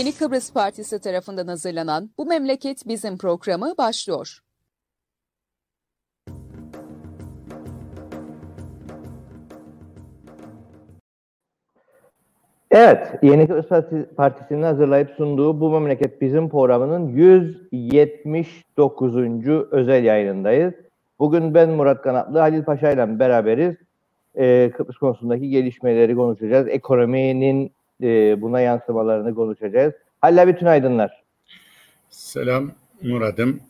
Yeni Kıbrıs Partisi tarafından hazırlanan Bu Memleket Bizim programı başlıyor. Evet, Yeni Kıbrıs Partisi'nin hazırlayıp sunduğu Bu Memleket Bizim programının 179. özel yayınındayız. Bugün ben Murat Kanatlı, Halil Paşa ile beraberiz. Kıbrıs konusundaki gelişmeleri konuşacağız. Ekonominin buna yansımalarını konuşacağız. Halil abi, tünaydınlar. Selam Murat'ım.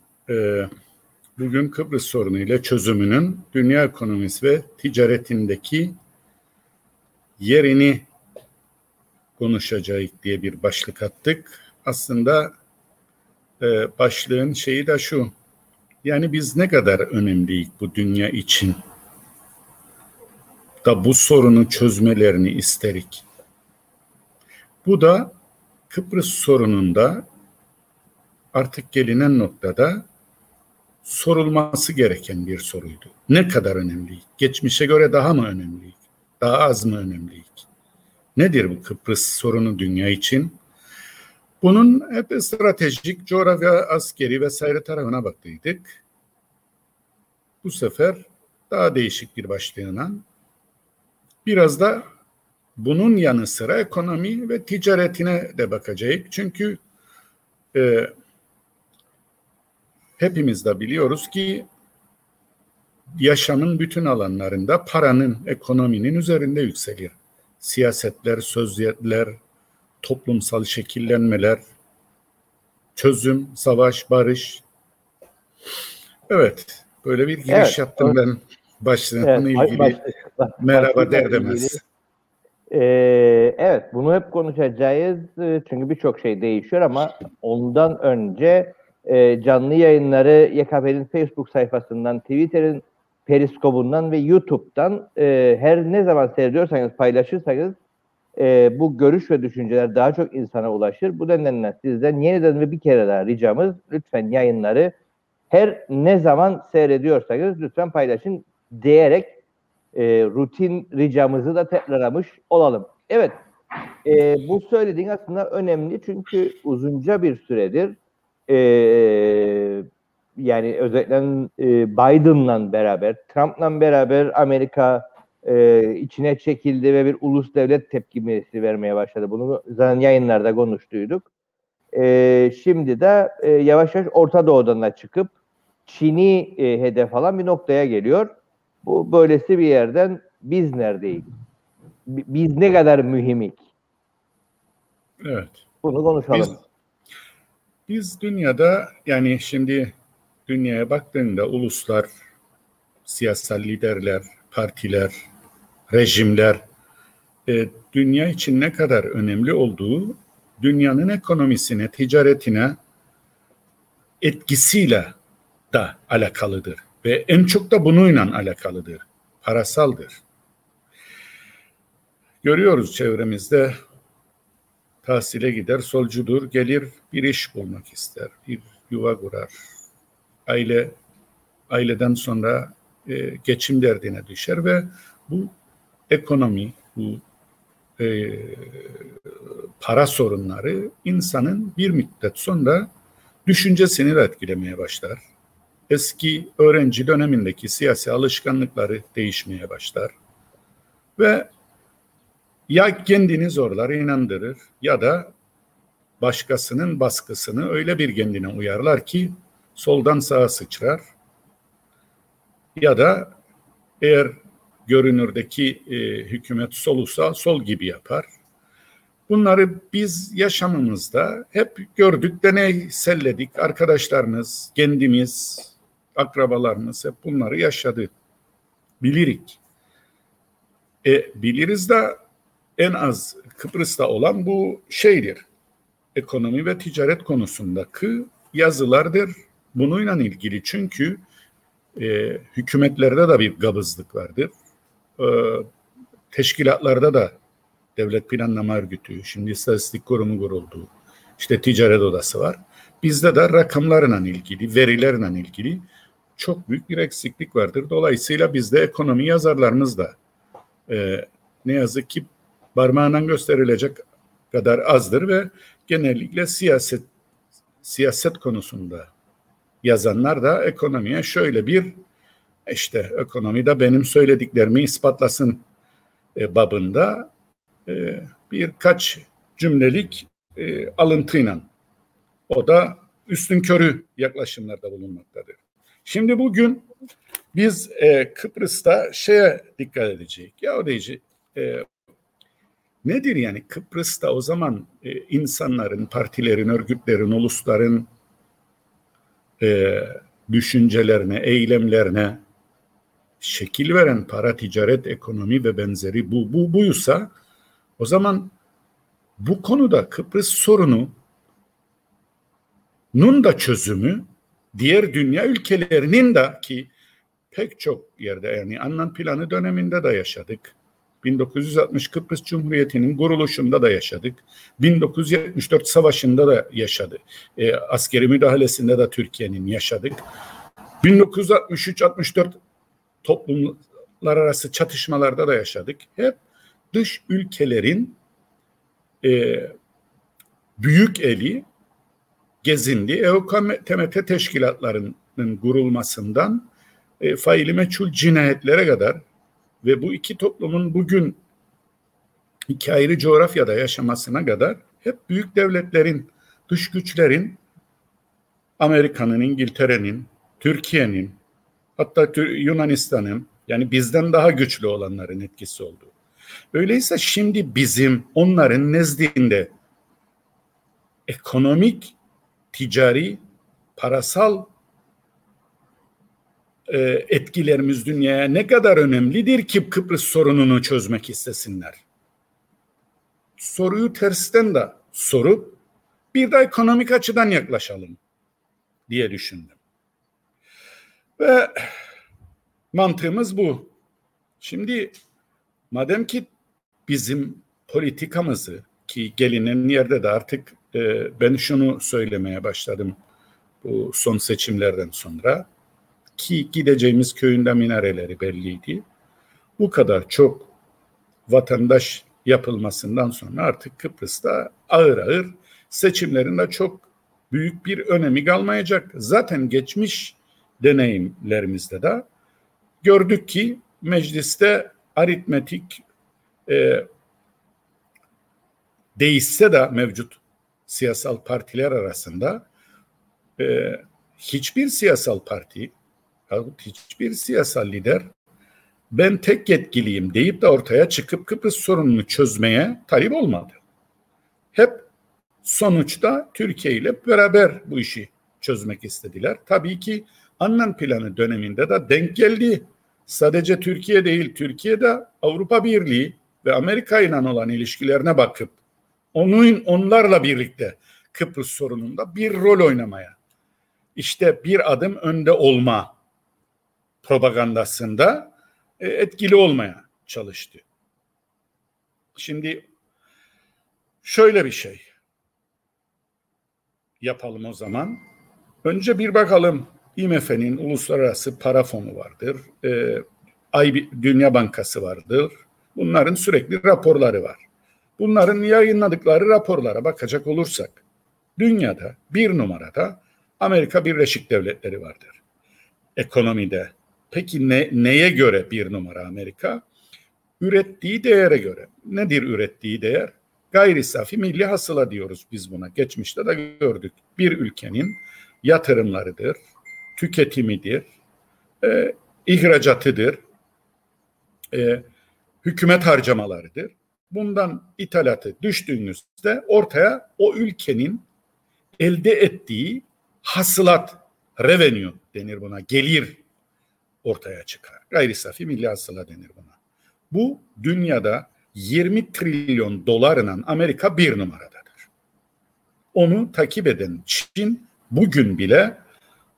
Bugün Kıbrıs sorunu ile çözümünün dünya ekonomisi ve ticaretindeki yerini konuşacağız diye bir başlık attık. Aslında başlığın şeyi de şu. Yani biz ne kadar önemliyiz bu dünya için da bu sorunu çözmelerini isterik. Bu da Kıbrıs sorununda artık gelinen noktada sorulması gereken bir soruydu. Ne kadar önemliyiz? Geçmişe göre daha mı önemliyiz? Daha az mı önemliyiz? Nedir bu Kıbrıs sorunu dünya için? Bunun hep stratejik, coğrafya, askeri vesaire tarafına baktıydık. Bu sefer daha değişik bir başlığına, biraz da bunun yanı sıra ekonomi ve ticaretine de bakacağız. Çünkü hepimiz de biliyoruz ki yaşamın bütün alanlarında paranın, ekonominin üzerinde yükselir. Siyasetler, sözcükler, toplumsal şekillenmeler, çözüm, savaş, barış. Evet, böyle bir giriş yaptım ben başlığına ilgili. Merhaba der demez. Evet, bunu hep konuşacağız çünkü birçok şey değişiyor ama ondan önce canlı yayınları YKP'nin Facebook sayfasından, Twitter'in Periskop'undan ve YouTube'dan her ne zaman seyrediyorsanız, paylaşırsanız bu görüş ve düşünceler daha çok insana ulaşır. Bu nedenle sizden yeniden ve bir kere daha ricamız, lütfen yayınları her ne zaman seyrediyorsanız lütfen paylaşın diyerek rutin ricamızı da tekrarlamış olalım. Evet, bu söylediğin aslında önemli çünkü uzunca bir süredir yani özellikle Biden'la beraber, Trump'la beraber Amerika içine çekildi ve bir ulus devlet tepkimesi vermeye başladı. Bunu zaten yayınlarda konuştuyduk. Şimdi de yavaş yavaş Orta Doğu'dan da çıkıp Çin'i hedef alan bir noktaya geliyor. Bu böylesi bir yerden biz neredeyiz? Biz ne kadar mühimik? Evet. Bunu konuşalım. Biz dünyada, yani şimdi dünyaya baktığında uluslar, siyasal liderler, partiler, rejimler, dünya için ne kadar önemli olduğu dünyanın ekonomisine, ticaretine etkisiyle da alakalıdır. Ve en çok da bununla alakalıdır, parasaldır. Görüyoruz çevremizde, tahsile gider, solcudur, gelir bir iş bulmak ister, bir yuva kurar, aileden sonra geçim derdine düşer ve bu ekonomi, bu para sorunları insanın bir müddet sonra düşüncesini de etkilemeye başlar. Eski öğrenci dönemindeki siyasi alışkanlıkları değişmeye başlar ve ya kendini zorlar, inandırır ya da başkasının baskısını öyle bir kendine uyarlar ki soldan sağa sıçrar. Ya da eğer görünürdeki hükümet solusa sol gibi yapar. Bunları biz yaşamımızda hep gördük, deneyselledik. Arkadaşlarımız, kendimiz, akrabalarımız hep bunları yaşadı. Bilirik. Biliriz de en az Kıbrıs'ta olan bu şeydir. Ekonomi ve ticaret konusundaki yazılardır. Bununla ilgili çünkü hükümetlerde de bir kabızlık vardır. Teşkilatlarda da Devlet Planlama Örgütü, şimdi İstatistik Kurumu kuruldu. İşte ticaret odası var. Bizde de rakamlarla ilgili, verilerle ilgili çok büyük bir eksiklik vardır. Dolayısıyla bizde ekonomi yazarlarımız da ne yazık ki parmağından gösterilecek kadar azdır ve genellikle siyaset konusunda yazanlar da ekonomiye şöyle bir işte ekonomide benim söylediklerimi ispatlasın babında birkaç cümlelik alıntıyla o da üstünkörü yaklaşımlarda bulunmaktadır. Şimdi bugün biz Kıbrıs'ta şeye dikkat edecek. Ya diyecek nedir yani Kıbrıs'ta o zaman insanların, partilerin, örgütlerin, ulusların düşüncelerine, eylemlerine şekil veren para, ticaret, ekonomi ve benzeri buysa o zaman bu konuda Kıbrıs sorununun da çözümü diğer dünya ülkelerinin de ki pek çok yerde yani Annan Planı döneminde de yaşadık. 1960 Kıbrıs Cumhuriyeti'nin kuruluşunda da yaşadık. 1974 Savaşı'nda da yaşadık. Askeri müdahalesinde de Türkiye'nin yaşadık. 1963-64 toplumlar arası çatışmalarda da yaşadık. Hep dış ülkelerin büyük eli gezindi. EUKMT teşkilatlarının kurulmasından faili meçhul cinayetlere kadar ve bu iki toplumun bugün iki ayrı coğrafyada yaşamasına kadar hep büyük devletlerin, dış güçlerin, Amerika'nın, İngiltere'nin, Türkiye'nin, hatta Yunanistan'ın yani bizden daha güçlü olanların etkisi oldu. Öyleyse şimdi bizim onların nezdinde ekonomik, ticari, parasal etkilerimiz dünyaya ne kadar önemlidir ki Kıbrıs sorununu çözmek istesinler? Soruyu tersten de sorup bir de ekonomik açıdan yaklaşalım diye düşündüm. Ve mantığımız bu. Şimdi madem ki bizim politikamızı ki gelinen yerde de artık ben şunu söylemeye başladım bu son seçimlerden sonra ki gideceğimiz köyünde minareleri belliydi. Bu kadar çok vatandaş yapılmasından sonra artık Kıbrıs'ta ağır ağır seçimlerinde çok büyük bir önemi kalmayacak. Zaten geçmiş deneyimlerimizde de gördük ki mecliste aritmetik değişse de mevcut siyasal partiler arasında hiçbir siyasal parti, hiçbir siyasal lider ben tek yetkiliyim deyip de ortaya çıkıp Kıbrıs sorununu çözmeye talip olmadı. Hep sonuçta Türkiye ile beraber bu işi çözmek istediler. Tabii ki Annan Planı döneminde de denk geldi. Sadece Türkiye değil, Türkiye'de Avrupa Birliği ve Amerika ile olan ilişkilerine bakıp onlarla birlikte Kıbrıs sorununda bir rol oynamaya, işte bir adım önde olma propagandasında etkili olmaya çalıştı. Şimdi şöyle bir şey yapalım o zaman. Önce bir bakalım IMF'nin Uluslararası Para Fonu vardır. Dünya Bankası vardır. Bunların sürekli raporları var. Bunların yayınladıkları raporlara bakacak olursak dünyada bir numarada Amerika Birleşik Devletleri vardır. Ekonomide. Peki neye göre bir numara Amerika? Ürettiği değere göre. Nedir ürettiği değer? Gayri safi milli hasıla diyoruz biz buna. Geçmişte de gördük. Bir ülkenin yatırımlarıdır, tüketimidir, ihracatıdır, hükümet harcamalarıdır. Bundan ithalatı düştüğünüzde ortaya o ülkenin elde ettiği hasılat, revenue denir buna, gelir ortaya çıkar. Gayri safi milli hasıla denir buna. Bu dünyada 20 trilyon dolarla Amerika bir numaradadır. Onu takip eden Çin bugün bile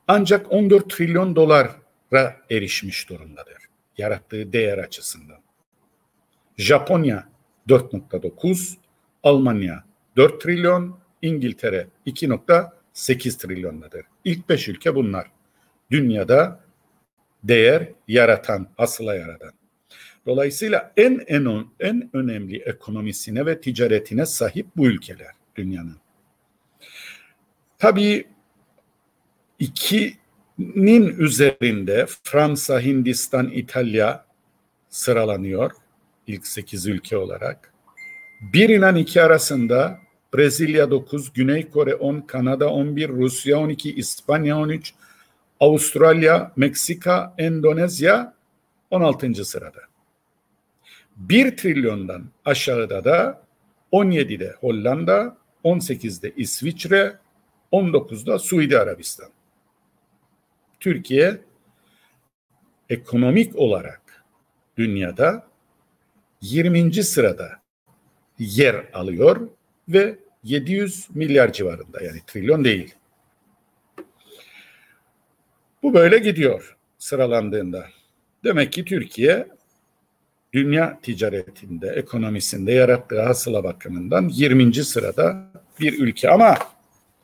ancak 14 trilyon dolara erişmiş durumdadır. Yarattığı değer açısından. Japonya 4.9, Almanya 4 trilyon, İngiltere 2.8 trilyondadır. İlk 5 ülke bunlar. Dünyada değer yaratan, hasıla yaratan. Dolayısıyla en önemli ekonomisine ve ticaretine sahip bu ülkeler dünyanın. Tabii 2'nin üzerinde Fransa, Hindistan, İtalya sıralanıyor ilk 8 ülke olarak. 1 ile 2 arasında Brezilya 9, Güney Kore 10, Kanada 11, Rusya 12, İspanya 13, Avustralya, Meksika, Endonezya 16. sırada. 1 trilyondan aşağıda da 17'de Hollanda, 18'de İsviçre, 19'da Suudi Arabistan. Türkiye ekonomik olarak dünyada 20. sırada yer alıyor ve 700 milyar civarında, yani trilyon değil. Bu böyle gidiyor sıralandığında. Demek ki Türkiye dünya ticaretinde, ekonomisinde yarattığı hasıla bakımından 20. sırada bir ülke. Ama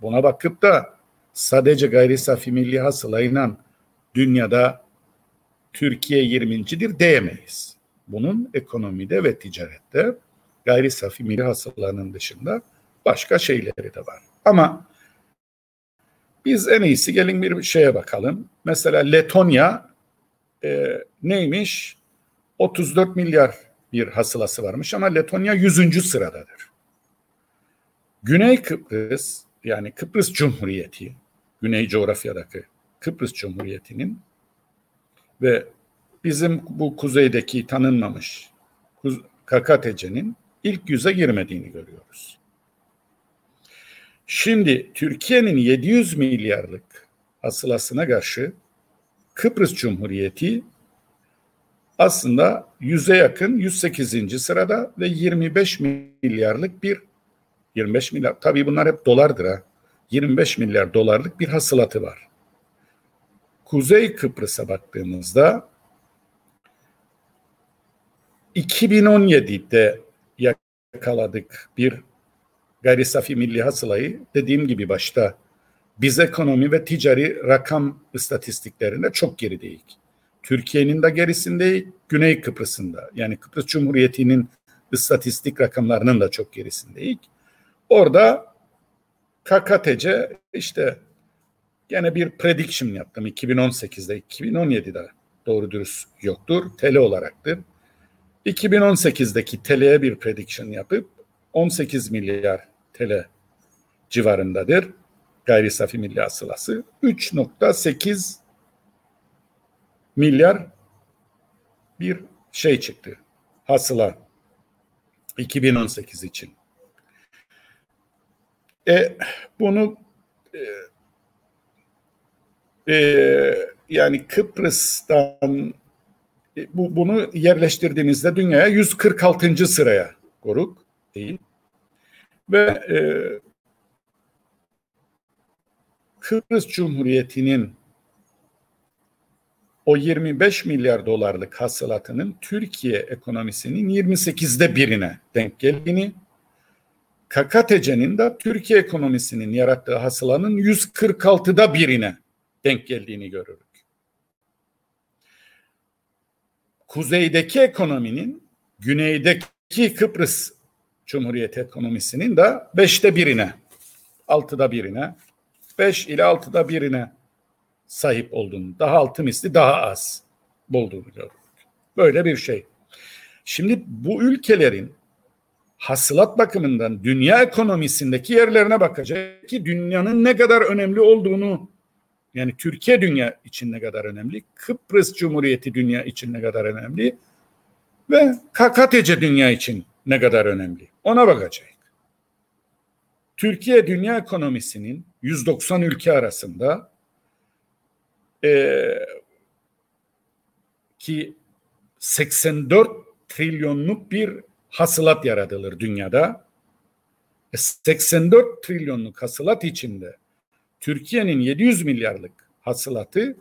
buna bakıp da sadece gayri safi milli hasılayla dünyada Türkiye 20.'dir diyemeyiz. Bunun ekonomide ve ticarette gayri safi milli hasılanın dışında başka şeyleri de var. Ama biz en iyisi gelin bir şeye bakalım. Mesela Letonya neymiş? 34 milyar bir hasılası varmış ama Letonya 100. sıradadır. Güney Kıbrıs, yani Kıbrıs Cumhuriyeti, Güney coğrafyadaki Kıbrıs Cumhuriyeti'nin ve bizim bu kuzeydeki tanınmamış KKTC'nin ilk 100'e girmediğini görüyoruz. Şimdi Türkiye'nin 700 milyarlık hasılasına karşı Kıbrıs Cumhuriyeti aslında 100'e yakın 108. sırada ve 25 milyarlık bir 25 milyar, tabii bunlar hep dolardır ha. 25 milyar dolarlık bir hasılatı var. Kuzey Kıbrıs'a baktığımızda 2017'de yakaladık bir gayri safi milli hasılayı. Dediğim gibi başta biz ekonomi ve ticari rakam istatistiklerinde çok gerideyiz. Türkiye'nin de gerisindeyiz, Güney Kıbrıs'ın da, yani Kıbrıs Cumhuriyeti'nin istatistik rakamlarının da çok gerisindeyiz. Orada KKTC işte gene bir prediction yaptım 2018'de, 2017'de doğru dürüst yoktur, TL olaraktır. 2018'deki TL'ye bir prediction yapıp 18 milyar TL civarındadır gayri safi milli hasılası. 3.8 milyar bir şey çıktı hasıla 2018 için. Bunu yani Kıbrıs'tan bunu yerleştirdiğinizde dünyaya 146. sıraya koruk değil ve Kıbrıs Cumhuriyeti'nin o 25 milyar dolarlık hasılatının Türkiye ekonomisinin 28'de birine denk geldiğini, KKTC'nin de Türkiye ekonomisinin yarattığı hasılanın 146'da birine denk geldiğini görürük. Kuzeydeki ekonominin, güneydeki Kıbrıs Cumhuriyeti ekonomisinin de 5'te birine, 6'da birine, 5 ile 6'da birine sahip olduğunu, daha 6 misli daha az olduğunu görürük. Böyle bir şey. Şimdi bu ülkelerin hasılat bakımından dünya ekonomisindeki yerlerine bakacak ki dünyanın ne kadar önemli olduğunu, yani Türkiye dünya için ne kadar önemli, Kıbrıs Cumhuriyeti dünya için ne kadar önemli ve KKTC dünya için ne kadar önemli, ona bakacak. Türkiye dünya ekonomisinin 190 ülke arasında ki 84 trilyonluk bir hasılat yaratılır dünyada. 84 trilyonluk hasılat içinde Türkiye'nin 700 milyarlık hasılatı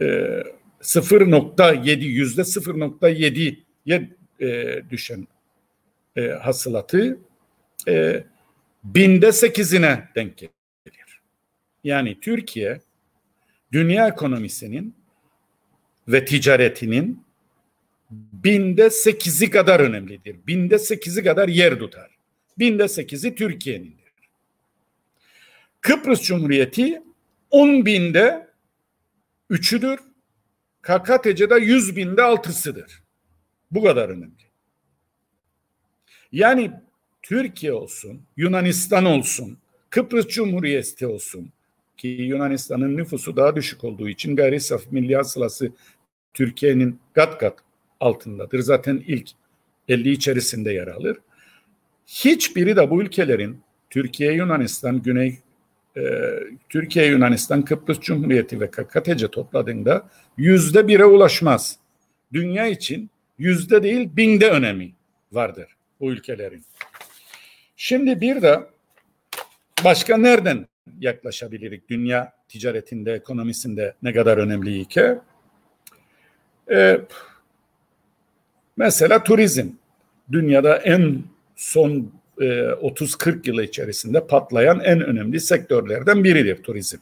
%0.7'ye düşen hasılatı binde 8'ine denk gelir. Yani Türkiye dünya ekonomisinin ve ticaretinin %8'i kadar önemlidir. %8'i kadar yer tutar. %8'i Türkiye'nindir. Kıbrıs Cumhuriyeti 10.000'de 3'üdür. KKTC'de 100.000'de 6'sıdır. Bu kadar önemli. Yani Türkiye olsun, Yunanistan olsun, Kıbrıs Cumhuriyeti olsun ki Yunanistan'ın nüfusu daha düşük olduğu için gayri safi milli hasılası Türkiye'nin kat kat altındadır. Zaten ilk 50 içerisinde yer alır. Hiçbiri de bu ülkelerin Türkiye, Yunanistan, Türkiye, Yunanistan, Kıbrıs Cumhuriyeti ve KKTC topladığında %1'e ulaşmaz. Dünya için yüzde değil 1000'de önemi vardır bu ülkelerin. Şimdi bir de başka nereden yaklaşabiliriz dünya ticaretinde, ekonomisinde ne kadar önemli ki? Mesela turizm. Dünyada en son 30-40 yıl içerisinde patlayan en önemli sektörlerden biridir turizm.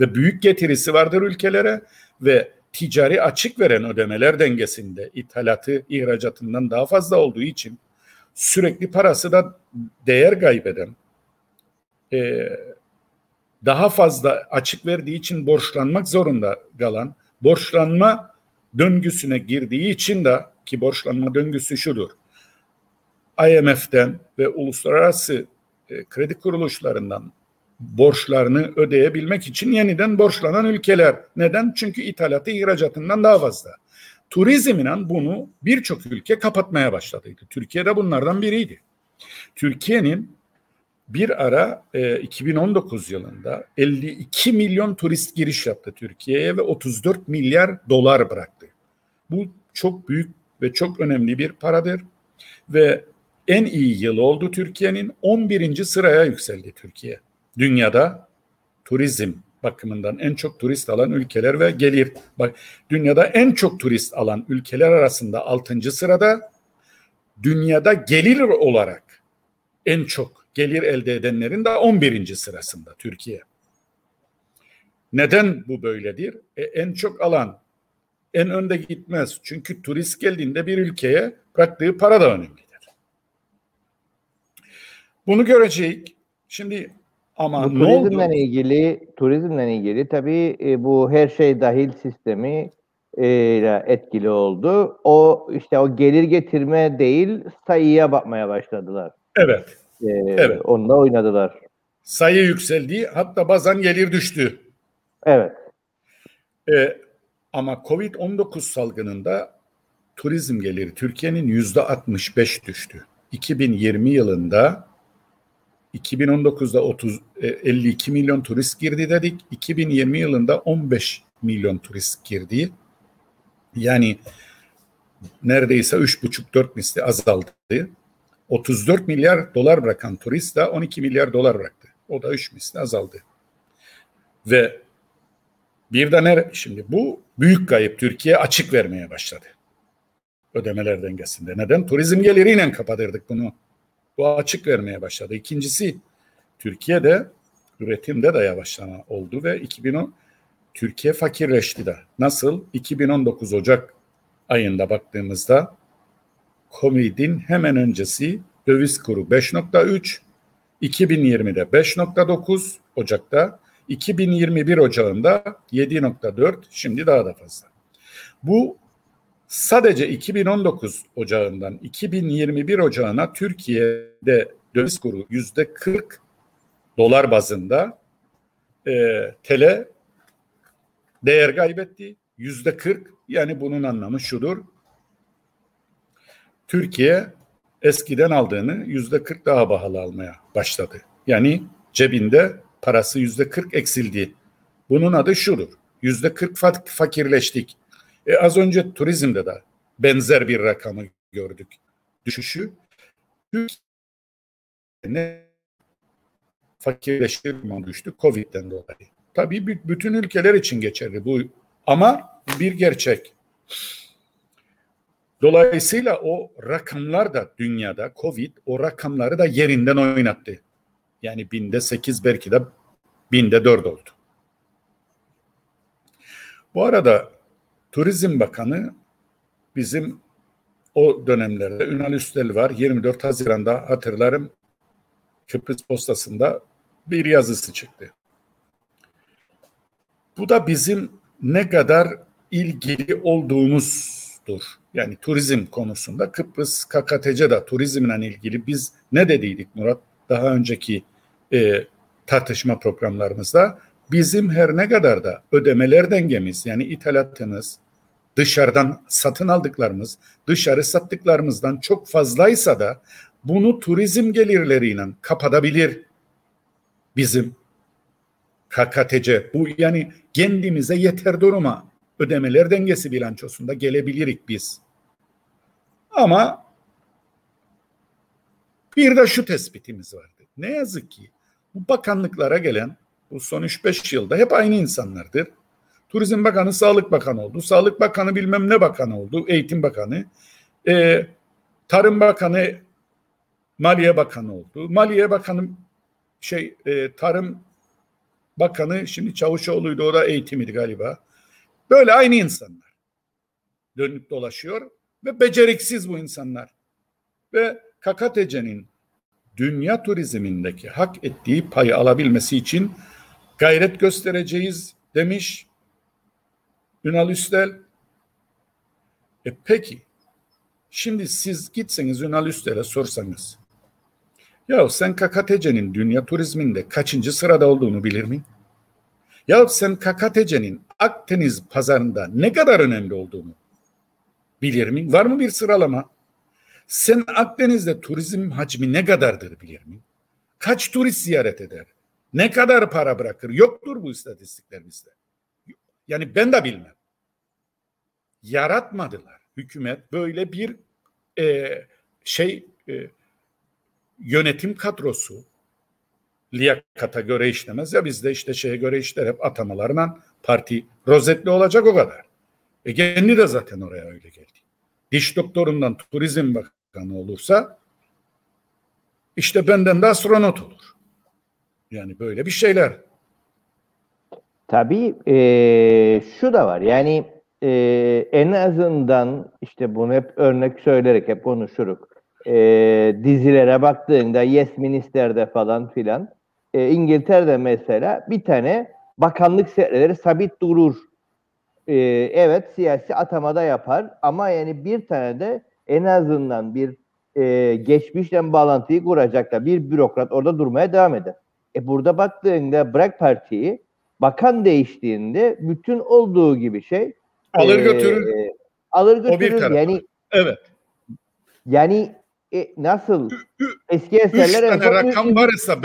Ve büyük getirisi vardır ülkelere ve ticari açık veren ödemeler dengesinde ithalatı ihracatından daha fazla olduğu için sürekli parası da değer kaybeden, daha fazla açık verdiği için borçlanmak zorunda kalan, borçlanma döngüsüne girdiği için de ki borçlanma döngüsü şudur. IMF'den ve uluslararası kredi kuruluşlarından borçlarını ödeyebilmek için yeniden borçlanan ülkeler. Neden? Çünkü ithalatı ihracatından daha fazla. Turizmle bunu birçok ülke kapatmaya başladıydı. Türkiye de bunlardan biriydi. Türkiye'nin bir ara 2019 yılında 52 milyon turist giriş yaptı Türkiye'ye ve 34 milyar dolar bıraktı. Bu çok büyük ve çok önemli bir paradır. Ve en iyi yılı oldu Türkiye'nin. 11. sıraya yükseldi Türkiye. Dünyada turizm bakımından en çok turist alan ülkeler ve gelir. Bak, dünyada en çok turist alan ülkeler arasında 6. sırada, dünyada gelir olarak en çok gelir elde edenlerin de 11. sırasında Türkiye. Neden bu böyledir? En çok alan en önde gitmez. Çünkü turist geldiğinde bir ülkeye bıraktığı para da önemlidir. Bunu göreceğiz. Şimdi ama bu ne oldu? Turizmle ilgili tabii bu her şey dahil sistemi etkili oldu. O işte o gelir getirme değil, sayıya bakmaya başladılar. Evet. Evet. Onunla oynadılar. Sayı yükseldi, hatta bazen gelir düştü. Evet. Ama Covid-19 salgınında turizm geliri Türkiye'nin %65 düştü. 2020 yılında 2019'da 52 milyon turist girdi dedik. 2020 yılında 15 milyon turist girdi. Yani neredeyse 3,5-4 misli azaldı. 34 milyar dolar bırakan turist de 12 milyar dolar bıraktı. O da 3 misli azaldı. Ve bir de şimdi bu büyük kayıp Türkiye açık vermeye başladı. Ödemeler dengesinde. Neden? Turizm geliriyle kapatırdık bunu. Bu açık vermeye başladı. İkincisi, Türkiye'de üretimde de yavaşlama oldu ve Türkiye fakirleşti de. Nasıl? 2019 Ocak ayında baktığımızda Covid'in hemen öncesi döviz kuru 5.3, 2020'de 5.9 Ocak'ta, 2021 Ocağı'nda 7.4, şimdi daha da fazla. Bu sadece 2019 Ocağı'ndan 2021 Ocağı'na Türkiye'de döviz kuru %40 dolar bazında TL değer kaybetti. %40, yani bunun anlamı şudur. Türkiye eskiden aldığını %40 daha pahalı almaya başladı. Yani cebinde parası %40 eksildi. Bunun adı şudur. %40 fakirleştik. Az önce turizmde de benzer bir rakamı gördük. Düşüşü Türkiye'nin fakirleştirme düştü Covid'den dolayı. Tabii bütün ülkeler için geçerli bu ama bir gerçek. Dolayısıyla o rakamlar da dünyada Covid o rakamları da yerinden oynattı. Yani 8 belki de 4 oldu. Bu arada Turizm Bakanı bizim O dönemlerde Ünal Üstel var. 24 Haziran'da hatırlarım Kıbrıs Postası'nda bir yazısı çıktı. Bu da bizim ne kadar ilgili olduğumuzdur. Yani turizm konusunda Kıbrıs KKTC'de turizmle ilgili biz ne dediydik Murat? Daha önceki tartışma programlarımızda bizim her ne kadar da ödemeler dengemiz yani ithalatımız dışarıdan satın aldıklarımız dışarı sattıklarımızdan çok fazlaysa da bunu turizm gelirleriyle kapatabilir bizim KKTC. Bu yani kendimize yeter duruma ödemeler dengesi bilançosunda gelebilirik biz. Ama bir de şu tespitimiz vardı. Ne yazık ki bu bakanlıklara gelen bu son 3-5 yılda hep aynı insanlardır. Turizm Bakanı, Sağlık Bakanı oldu. Sağlık Bakanı bilmem ne bakanı oldu. Eğitim Bakanı. Tarım Bakanı, Maliye Bakanı oldu. Maliye Bakanı, Tarım Bakanı şimdi Çavuşoğlu'ydu. O da eğitimiydi galiba. Böyle aynı insanlar dönüp dolaşıyor ve beceriksiz bu insanlar. Ve KKTC'nin dünya turizmindeki hak ettiği payı alabilmesi için gayret göstereceğiz demiş Ünal Üstel. Peki şimdi siz gitseniz Ünal Üstel'e sorsanız ya sen KKTC'nin dünya turizminde kaçıncı sırada olduğunu bilir mi? Ya sen KKTC'nin Akdeniz pazarında ne kadar önemli olduğunu bilir mi? Var mı bir sıralama? Sen Akdeniz'de turizm hacmi ne kadardır bilir mi? Kaç turist ziyaret eder? Ne kadar para bırakır? Yoktur bu istatistikler bizde. Yani ben de bilmem. Yaratmadılar. Hükümet böyle bir yönetim kadrosu liyakata göre işlemez ya bizde şeye göre işler hep atamalarla parti rozetli olacak o kadar. Kendi de zaten oraya öyle geldi. Diş doktorundan turizm bakanı olursa işte benden de astronot olur. Yani böyle bir şeyler. Tabii şu da var yani en azından işte bunu hep örnek söyleyerek hep konuşuruk. Dizilere baktığında Yes Minister'de falan filan İngiltere'de mesela bir tane bakanlık sekreteri sabit durur. Evet siyasi atamada yapar ama yani bir tane de en azından bir geçmişle bağlantıyı kuracak da bir bürokrat orada durmaya devam eder. Burada baktığında bırak partiyi bakan değiştiğinde bütün olduğu gibi şey alır götürür. Alır götürür yani. Evet. Yani nasıl eski eserler... 3 tane rakam varsa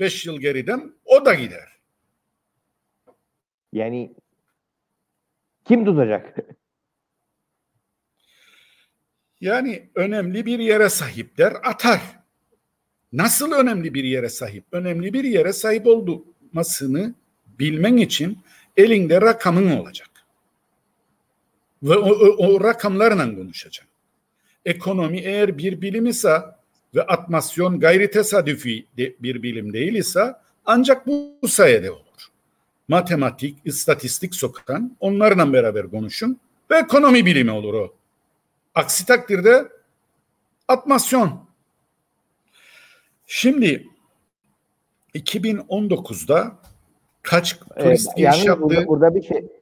5 yıl geriden o da gider. Yani kim tutacak? Yani önemli bir yere sahip der atar. Nasıl önemli bir yere sahip? Önemli bir yere sahip olmasını bilmen için elinde rakamın olacak. Ve o rakamlarla konuşacaksın. Ekonomi eğer bir bilim ise ve atmasyon gayri tesadüfi bir bilim değil ise ancak bu sayede olur. Matematik, istatistik sokan onlarla beraber konuşun ve ekonomi bilimi olur o. Aksi takdirde atmasyon. Şimdi 2019'da kaç turist giriş yaptı? Burada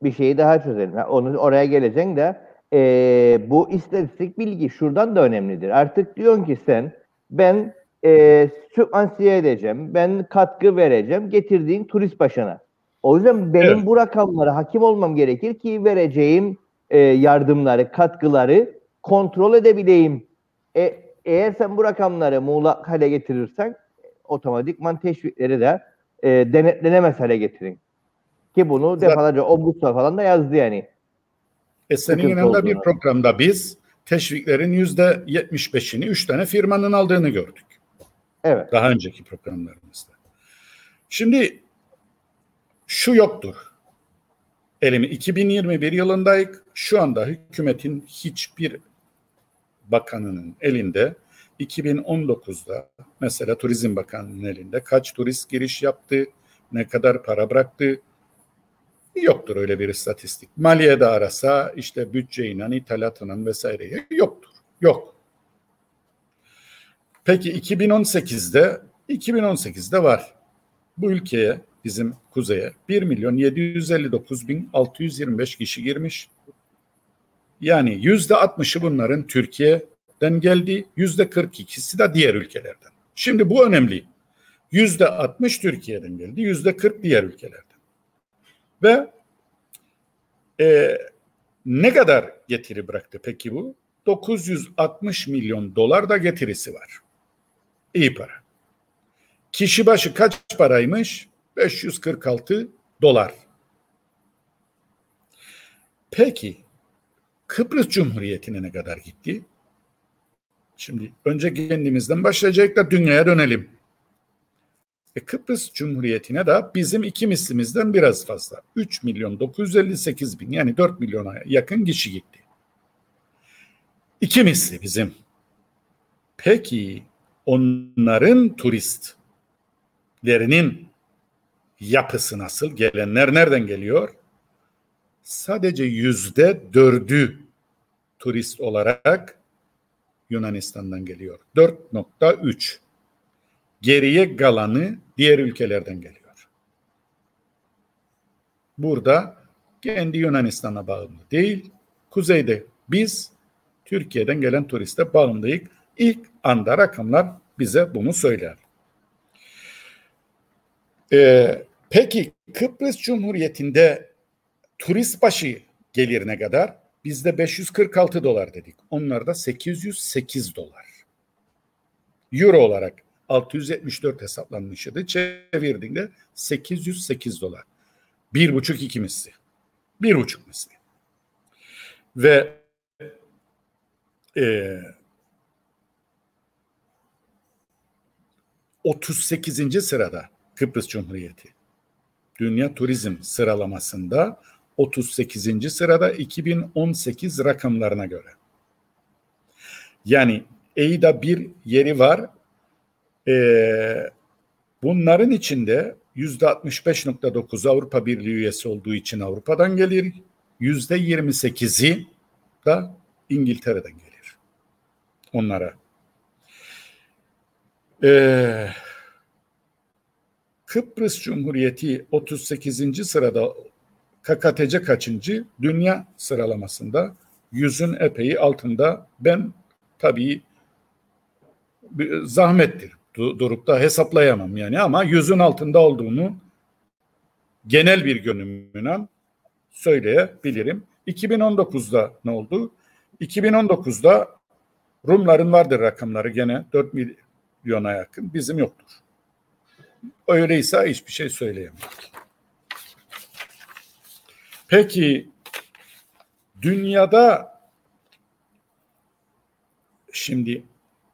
bir şeyi daha çözelim. Onu oraya geleceksin de. Bu istatistik bilgi şuradan da önemlidir. Artık diyorsun ki sen ben sübvansiye edeceğim, ben katkı vereceğim getirdiğin turist başına. O yüzden benim bu rakamlara hakim olmam gerekir ki vereceğim yardımları, katkıları kontrol edebileyim. Eğer sen bu rakamları muğlak hale getirirsen otomatikman teşvikleri de denetlenemez hale getirin. Ki bunu defalarca ombudsman falan da yazdı yani. Senin yanında bir programda biz teşviklerin %75'ini 3 tane firmanın aldığını gördük. Evet. Daha önceki programlarımızda. Şimdi şu yoktur. 2021 yılındayız. Şu anda hükümetin hiçbir bakanının elinde 2019'da mesela Turizm Bakanı'nın elinde kaç turist giriş yaptı, ne kadar para bıraktı. Yoktur öyle bir istatistik. Maliye de arasa bütçeyle, ithalatla vesaireye yoktur. Yok. Peki 2018'de var. Bu ülkeye, bizim kuzeye 1.759.625 kişi girmiş. Yani %60'ı bunların Türkiye'den geldiği, %42'si de diğer ülkelerden. Şimdi bu önemli. %60 Türkiye'den geldi, %40 diğer ülkelerden. Ve ne kadar getiri bıraktı peki bu? 960 milyon dolar da getirisi var. İyi para. Kişi başı kaç paraymış? 546 dolar. Peki Kıbrıs Cumhuriyeti'ne ne kadar gitti? Şimdi önce kendimizden başlayacak da dünyaya dönelim. Kıbrıs Cumhuriyeti'ne de bizim iki mislimizden biraz fazla. 3.958.000, yani 4 milyona yakın kişi gitti. İki misli bizim. Peki onların turistlerinin yapısı nasıl? Gelenler nereden geliyor? Sadece %4'ü turist olarak Yunanistan'dan geliyor. 4.3. Geriye kalanı diğer ülkelerden geliyor. Burada kendi Yunanistan'a bağımlı değil, kuzeyde biz Türkiye'den gelen turiste bağımlıyız. İlk anda rakamlar bize bunu söyler. Peki Kıbrıs Cumhuriyeti'nde turist başı gelir ne kadar? Bizde 546 dolar dedik. Onlarda 808 dolar. Euro olarak 674 hesaplanmıştı. Çevirdiğinde 808 dolar. 1,5-2 misli. 1,5 misli. Ve e, 38. sırada Kıbrıs Cumhuriyeti. Dünya turizm sıralamasında 38. sırada 2018 rakamlarına göre. Yani EIDA bir yeri var. Bunların içinde %65.9 Avrupa Birliği üyesi olduğu için Avrupa'dan gelir. %28'i da İngiltere'den gelir. Onlara. Kıbrıs Cumhuriyeti 38. sırada, KKTC kaçıncı? Dünya sıralamasında 100'ün epeyi altında. Ben tabii zahmettir, durup da hesaplayamam yani, ama 100'ün altında olduğunu genel bir görünümle söyleyebilirim. 2019'da ne oldu? 2019'da Rumların vardır rakamları, gene 4 milyona yakın, bizim yoktur. Öyleyse hiçbir şey söyleyemem. Peki dünyada şimdi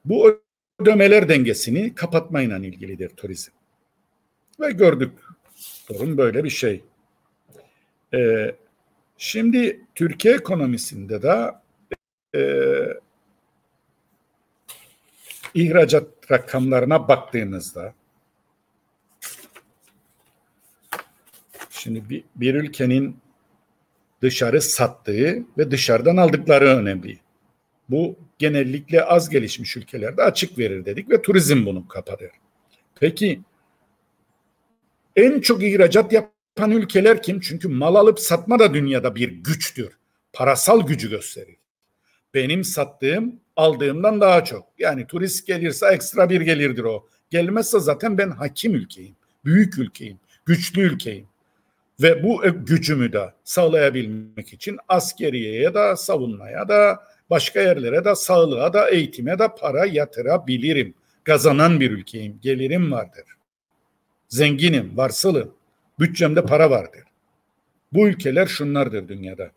bu ödemeler dengesini kapatmayla ilgilidir turizm. Ve gördük, durum böyle bir şey. Şimdi Türkiye ekonomisinde de ihracat rakamlarına baktığınızda, şimdi bir ülkenin dışarı sattığı ve dışarıdan aldıkları önemli. Bu genellikle az gelişmiş ülkelerde açık verir dedik ve turizm bunu kapatır. Peki en çok ihracat yapan ülkeler kim? Çünkü mal alıp satma da dünyada bir güçtür. Parasal gücü gösterir. Benim sattığım aldığımdan daha çok. Yani turist gelirse ekstra bir gelirdir o. Gelmezse zaten ben hakim ülkeyim. Büyük ülkeyim. Güçlü ülkeyim. Ve bu gücümü de sağlayabilmek için askeriyeye de, savunmaya da, başka yerlere de, sağlığa da, eğitime de para yatırabilirim. Kazanan bir ülkeyim, gelirim vardır. Zenginim, varsalım, bütçemde para vardır. Bu ülkeler şunlardır dünyada.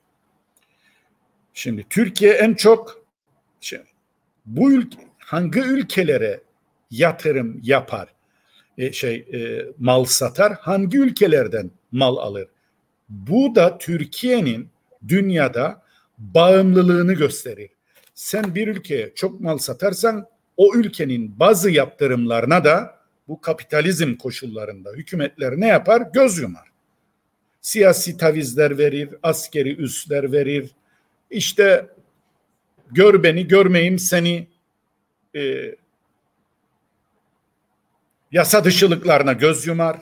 Şimdi Türkiye en çok, bu ülke, hangi ülkelere yatırım yapar, mal satar, hangi ülkelerden mal alır? Bu da Türkiye'nin dünyada bağımlılığını gösterir. Sen bir ülkeye çok mal satarsan o ülkenin bazı yaptırımlarına da bu kapitalizm koşullarında hükümetler ne yapar? Göz yumar. Siyasi tavizler verir, askeri üsler verir, işte Gör beni, görmeyeyim seni yasa dışılıklarına göz yumar.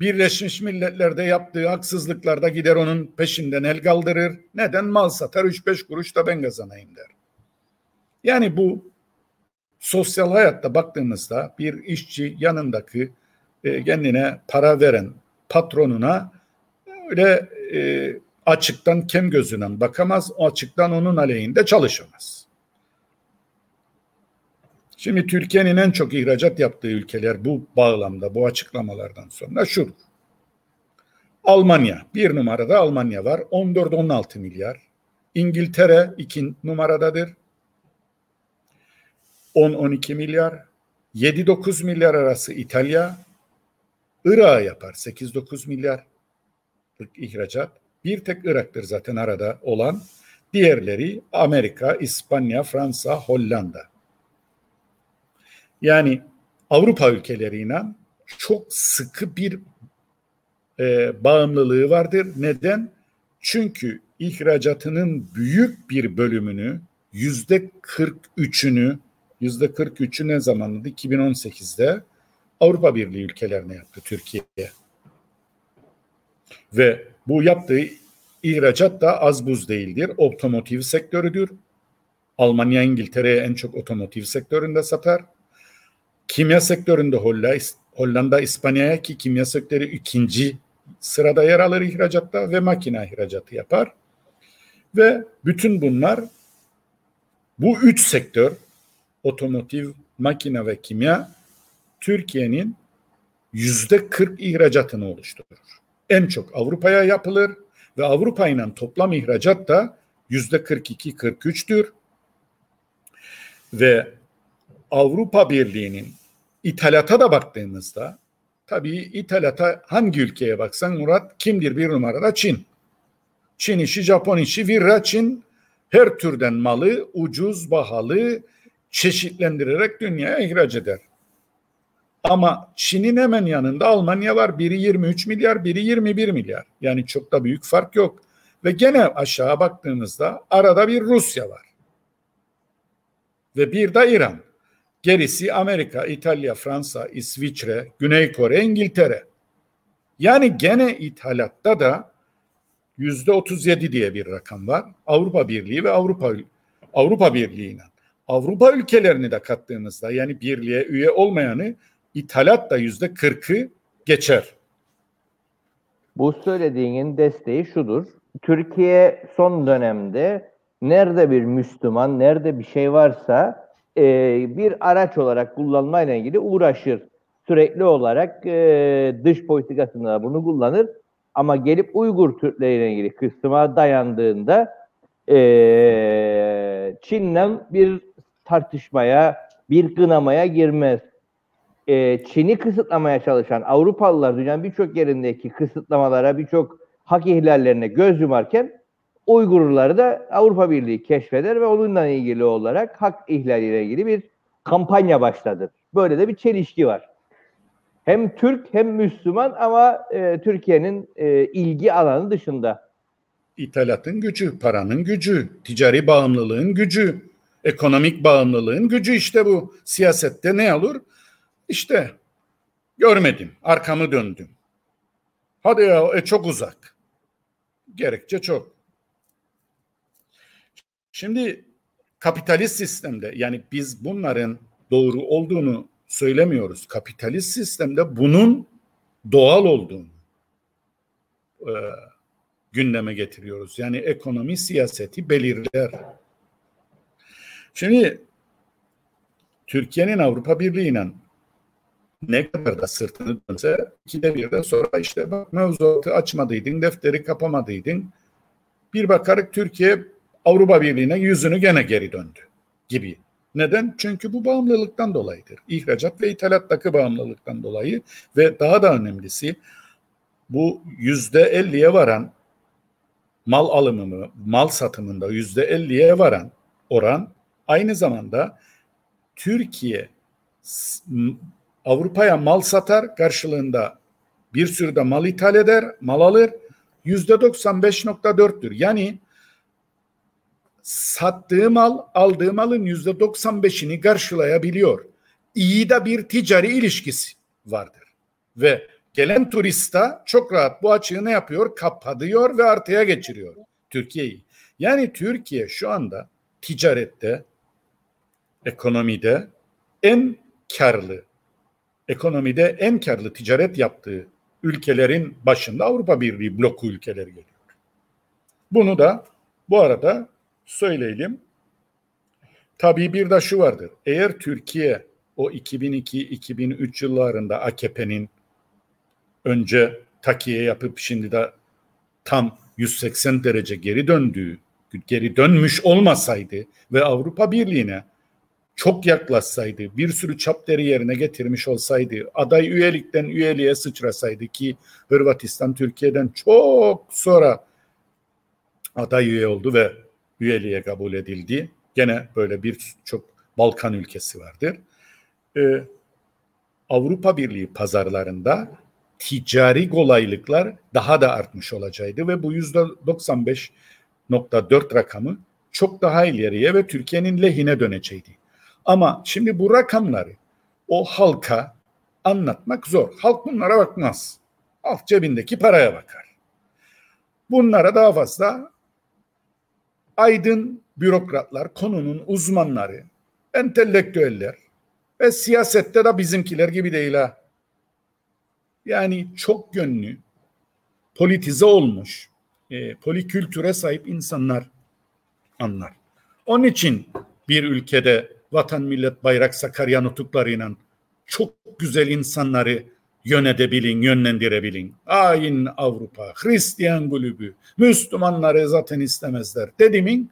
Birleşmiş Milletler'de yaptığı haksızlıklarda gider onun peşinden el kaldırır. Neden? Mal satar, 3-5 kuruş da ben kazanayım der. Yani bu sosyal hayatta baktığımızda bir işçi yanındaki kendine para veren patronuna öyle açıktan kem gözünden bakamaz, açıktan onun aleyhinde çalışamaz. Şimdi Türkiye'nin en çok ihracat yaptığı ülkeler bu bağlamda, bu açıklamalardan sonra şu: Almanya, bir numarada Almanya var, 14-16 milyar. İngiltere iki numaradadır, 10-12 milyar. 7-9 milyar arası İtalya, Irak'a yapar 8-9 milyar ihracat. Bir tek Irak'tır zaten arada olan. Diğerleri Amerika, İspanya, Fransa, Hollanda. Yani Avrupa ülkeleriyle çok sıkı bir bağımlılığı vardır. Neden? Çünkü ihracatının büyük bir bölümünü, yüzde 43'ü ne zamandı? 2018'de Avrupa Birliği ülkelerine yaptı Türkiye'ye. Ve bu yaptığı ihracat da az buz değildir. Otomotiv sektörüdür. Almanya, İngiltere'ye en çok otomotiv sektöründe satar. Kimya sektöründe Hollanda, İspanya'ya, ki kimya sektörü ikinci sırada yer alır ihracatta ve makine ihracatı yapar. Ve bütün bunlar, bu üç sektör, otomotiv, makine ve kimya, Türkiye'nin %40 ihracatını oluşturur. En çok Avrupa'ya yapılır ve Avrupa ile toplam ihracat da %42-43'tür. Ve Avrupa Birliği'nin ithalata da baktığımızda, tabii ithalata hangi ülkeye baksan Murat, kimdir bir numarada? Çin. Çin işi, Japon işi, virra Çin her türden malı ucuz, pahalı çeşitlendirerek dünyaya ihraç eder. Ama Çin'in hemen yanında Almanya var. Biri 23 milyar, biri 21 milyar. Yani çok da büyük fark yok. Ve gene aşağı baktığımızda arada bir Rusya var. Ve bir de İran. Gerisi Amerika, İtalya, Fransa, İsviçre, Güney Kore, İngiltere. Yani gene ithalatta da %37 diye bir rakam var. Avrupa Birliği ve Avrupa Birliği'yle. Avrupa ülkelerini de kattığımızda, yani birliğe üye olmayanı, İthalat da %40'ı geçer. Bu söylediğinin desteği şudur: Türkiye son dönemde nerede bir Müslüman, nerede bir şey varsa bir araç olarak kullanmayla ilgili uğraşır. Sürekli olarak dış politikasında bunu kullanır. Ama gelip Uygur Türkleriyle ilgili kısma dayandığında Çin'le bir tartışmaya, bir kınamaya girmez. Çin'i kısıtlamaya çalışan Avrupalılar dünyanın birçok yerindeki kısıtlamalara, birçok hak ihlallerine göz yumarken Uygurları da Avrupa Birliği keşfeder ve onunla ilgili olarak hak ihlaliyle ilgili bir kampanya başladı. Böyle de bir çelişki var. Hem Türk hem Müslüman ama Türkiye'nin ilgi alanı dışında. İthalatın gücü, paranın gücü, ticari bağımlılığın gücü, ekonomik bağımlılığın gücü, işte bu siyasette ne olur? İşte görmedim, arkamı döndüm. Hadi ya, çok uzak. Gerekçe çok. Şimdi kapitalist sistemde, yani biz bunların doğru olduğunu söylemiyoruz. Kapitalist sistemde bunun doğal olduğunu gündeme getiriyoruz. Yani ekonomi siyaseti belirler. Şimdi Türkiye'nin Avrupa Birliği'yle ne kadar da sırtını dönse, ikide bir de sonra işte bak, mevzuatı açmadıydın, defteri kapamadıydın. Bir bakarık Türkiye Avrupa Birliği'ne yüzünü gene geri döndü gibi. Neden? Çünkü bu bağımlılıktan dolayıdır. İhracat ve ithalattaki bağımlılıktan dolayı. Ve daha da önemlisi, bu %50'ye varan mal alımı, mal satımında %50'ye varan oran aynı zamanda Türkiye Avrupa'ya mal satar, karşılığında bir sürü de mal ithal eder, mal alır. %95.4'tür. Yani sattığı mal aldığı malın %95'ini karşılayabiliyor. İyi de bir ticari ilişkisi vardır. Ve gelen turista çok rahat bu açığı ne yapıyor? Kapatıyor ve artıya geçiriyor Türkiye'yi. Yani Türkiye şu anda ticarette, ekonomide en karlı, ticaret yaptığı ülkelerin başında Avrupa Birliği bloku ülkeleri geliyor. Bunu da bu arada söyleyelim. Tabii bir de şu vardır. Eğer Türkiye o 2002-2003 yıllarında AKP'nin önce takiye yapıp şimdi de tam 180 derece geri dönmüş olmasaydı ve Avrupa Birliği'ne çok yaklaşsaydı, bir sürü çapderi yerine getirmiş olsaydı, aday üyelikten üyeliğe sıçrasaydı ki Hırvatistan Türkiye'den çok sonra aday üye oldu ve üyeliğe kabul edildi. Gene böyle birçok Balkan ülkesi vardır. Avrupa Birliği pazarlarında ticari kolaylıklar daha da artmış olacaktı ve bu %95.4 rakamı çok daha ileriye ve Türkiye'nin lehine dönecekti. Ama şimdi bu rakamları o halka anlatmak zor. Halk bunlara bakmaz. Halk cebindeki paraya bakar. Bunlara daha fazla aydın bürokratlar, konunun uzmanları, entelektüeller ve siyasette de bizimkiler gibi değil ha. Yani çok yönlü, politize olmuş, polikültüre sahip insanlar anlar. Onun için bir ülkede vatan, millet, bayrak, Sakarya nutuklarıyla çok güzel insanları yönetebilin, yönlendirebilin. Ayin Avrupa, Hristiyan kulübü, Müslümanları zaten istemezler dediğimin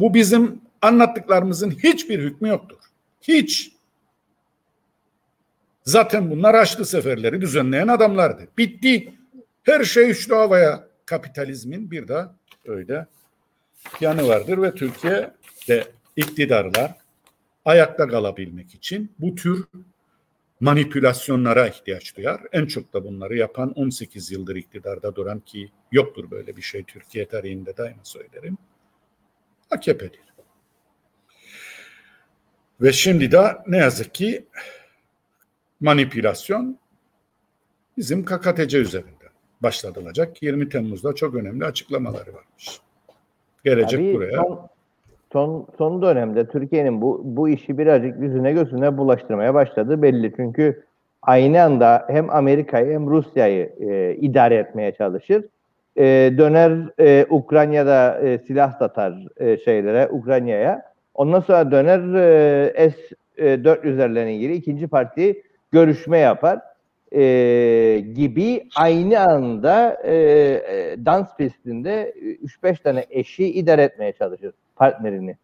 bu bizim anlattıklarımızın hiçbir hükmü yoktur. Hiç. Zaten bunlar Haçlı seferleri düzenleyen adamlardı. Bitti. Her şey uçtu havaya. Kapitalizmin bir de öyle yanı vardır ve Türkiye'de iktidarlar ayakta kalabilmek için bu tür manipülasyonlara ihtiyaç duyar. En çok da bunları yapan 18 yıldır iktidarda duran ki yoktur böyle bir şey Türkiye tarihinde daima söylerim, AKP'dir. Ve şimdi de ne yazık ki manipülasyon bizim KKTC üzerinde başlatılacak. 20 Temmuz'da çok önemli açıklamaları varmış. Gelecek abi, buraya. Son dönemde Türkiye'nin bu işi birazcık yüzüne gözüne bulaştırmaya başladığı belli. Çünkü aynı anda hem Amerika'yı hem Rusya'yı idare etmeye çalışır. Döner Ukrayna'da silah satar şeylere, Ukrayna'ya. Ondan sonra döner S-400'lerle ilgili ikinci parti görüşme yapar gibi aynı anda dans pistinde 3-5 tane eşi idare etmeye çalışır, partnerini.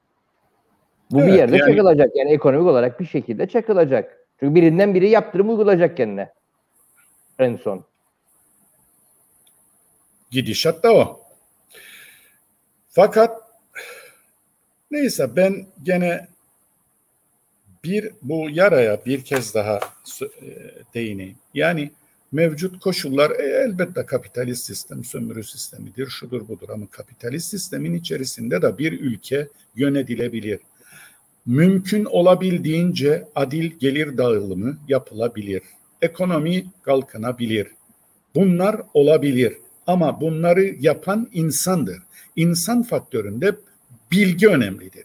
Bu evet, bir yerde yani, çakılacak. Yani ekonomik olarak bir şekilde çakılacak. Çünkü birinden biri yaptırım uygulayacak kendine. En son. Gidişat da o. Fakat neyse ben gene bu yaraya bir kez daha değineyim. Yani mevcut koşullar elbette kapitalist sistem, sömürü sistemidir, şudur budur ama kapitalist sistemin içerisinde de bir ülke yönetilebilir. Mümkün olabildiğince adil gelir dağılımı yapılabilir. Ekonomi kalkınabilir. Bunlar olabilir ama bunları yapan insandır. İnsan faktöründe bilgi önemlidir.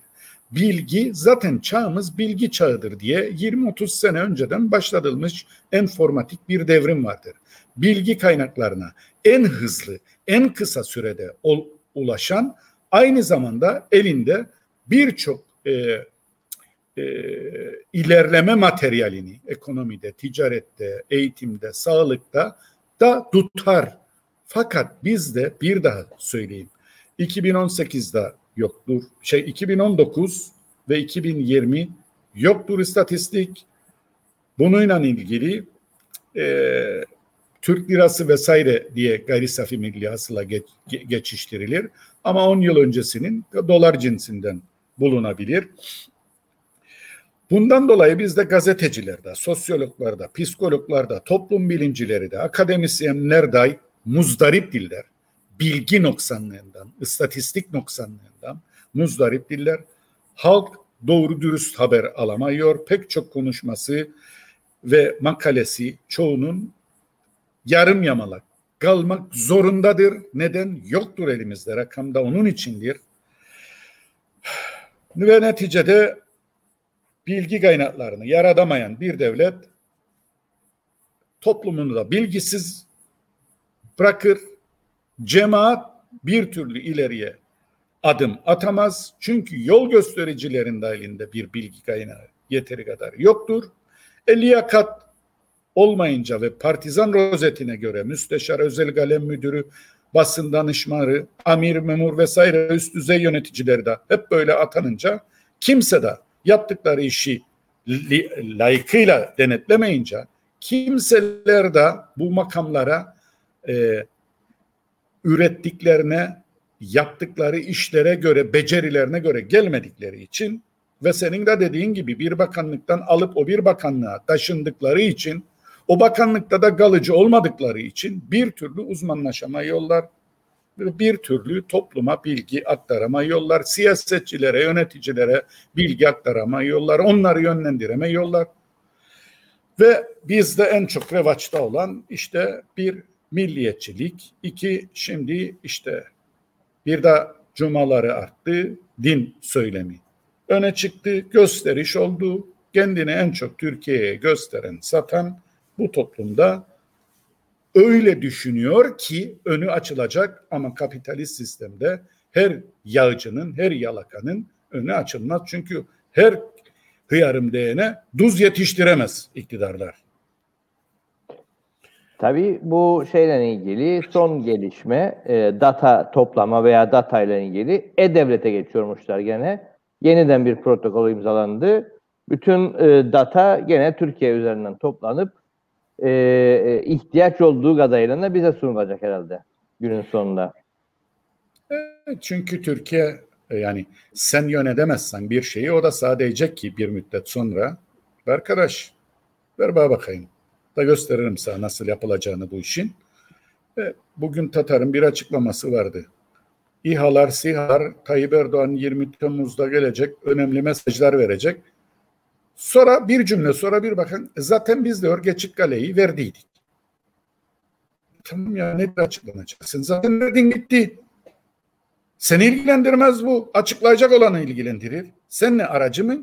Bilgi zaten çağımız bilgi çağıdır diye 20-30 sene önceden başlatılmış enformatik bir devrim vardır. Bilgi kaynaklarına en hızlı, en kısa sürede ulaşan aynı zamanda elinde birçok ilerleme materyalini ekonomide, ticarette, eğitimde, sağlıkta da tutar. Fakat biz de bir daha söyleyeyim. 2018'de yoktur. 2019 ve 2020 yoktur istatistik. Bununla ilgili Türk lirası vesaire diye gayri safi milli hasıla geçiştirilir. Ama 10 yıl öncesinin dolar cinsinden bulunabilir. Bundan dolayı biz de gazetecilerde, sosyologlarda, psikologlarda, toplum bilimcileri de, akademisyenler de muzdarip diller. Bilgi noksanlığından, istatistik noksanlığından, muzdarip diller. Halk doğru dürüst haber alamıyor. Pek çok konuşması ve makalesi çoğunun yarım yamalak kalmak zorundadır. Neden? Yoktur elimizde rakamda, onun içindir. Ve neticede bilgi kaynaklarını yaratamayan bir devlet toplumunu da bilgisiz bırakır. Cemaat bir türlü ileriye adım atamaz. Çünkü yol göstericilerin dahilinde bir bilgi kaynağı yeteri kadar yoktur. Liyakat olmayınca ve partizan rozetine göre müsteşar, özel kalem müdürü, basın danışmanı, amir, memur vesaire üst düzey yöneticileri de hep böyle atanınca, kimse de yaptıkları işi layıkıyla denetlemeyince, kimseler de bu makamlara ürettiklerine, yaptıkları işlere göre, becerilerine göre gelmedikleri için ve senin de dediğin gibi bir bakanlıktan alıp o bir bakanlığa taşındıkları için, o bakanlıkta da kalıcı olmadıkları için bir türlü uzmanlaşama yollar, bir türlü topluma bilgi aktarama yollar, siyasetçilere, yöneticilere bilgi aktarama yollar, onları yönlendireme yollar. Ve bizde en çok revaçta olan işte bir milliyetçilik, iki şimdi işte bir de cumaları arttı, din söylemi öne çıktı, gösteriş oldu. Kendini en çok Türkiye'ye gösteren, satan bu toplumda öyle düşünüyor ki önü açılacak, ama kapitalist sistemde her yağcının, her yalakanın önü açılmaz. Çünkü her hıyarım değene duz yetiştiremez iktidarlar. Tabii bu şeyle ilgili son gelişme data toplama veya data ile ilgili e-devlete geçiyormuşlar gene. Yeniden bir protokol imzalandı. Bütün data gene Türkiye üzerinden toplanıp ihtiyaç olduğu kadarıyla da bize sunulacak herhalde günün sonunda. Çünkü Türkiye, yani sen yönetemezsen bir şeyi, o da sadece ki bir müddet sonra arkadaş ver bana bakayım da gösteririm sana nasıl yapılacağını bu işin. Bugün Tatar'ın bir açıklaması vardı. İHA'lar, SİHA'lar, Tayyip Erdoğan 20 Temmuz'da gelecek, önemli mesajlar verecek. Sonra bir cümle, sonra bir bakın, zaten biz diyor Geçitkale'yi verdiydik. Tamam ya, ne açıklanacaksın? Zaten verdin gitti. Seni ilgilendirmez bu. Açıklayacak olanı ilgilendirir. Sen ne, aracı mı?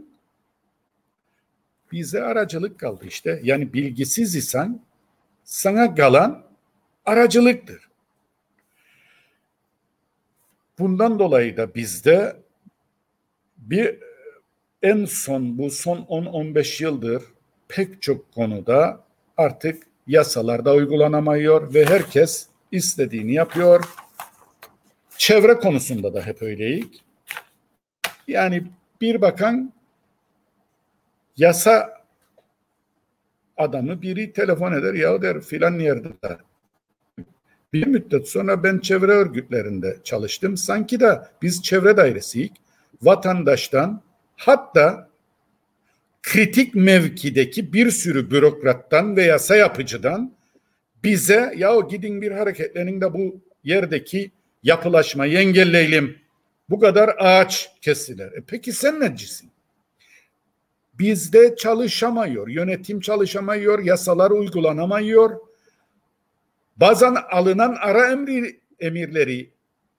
Bize aracılık kaldı işte. Yani bilgisiz isen sana kalan aracılıktır. Bundan dolayı da bizde bir en son bu son 10-15 yıldır pek çok konuda artık yasalarda uygulanamıyor ve herkes istediğini yapıyor. Çevre konusunda da hep öyleyik. Yani bir bakan yasa adamı biri telefon eder, ya der filan yerde de. Bir müddet sonra ben çevre örgütlerinde çalıştım. Sanki de biz çevre dairesiyik. Vatandaştan, hatta kritik mevkideki bir sürü bürokrattan ve yasa yapıcıdan bize yahu gidin bir hareketlenin de bu yerdeki yapılaşmayı engelleyelim. Bu kadar ağaç kestiler. Peki sen necisin? Bizde çalışamıyor, yönetim çalışamıyor, yasalar uygulanamıyor. Bazen alınan ara emirleri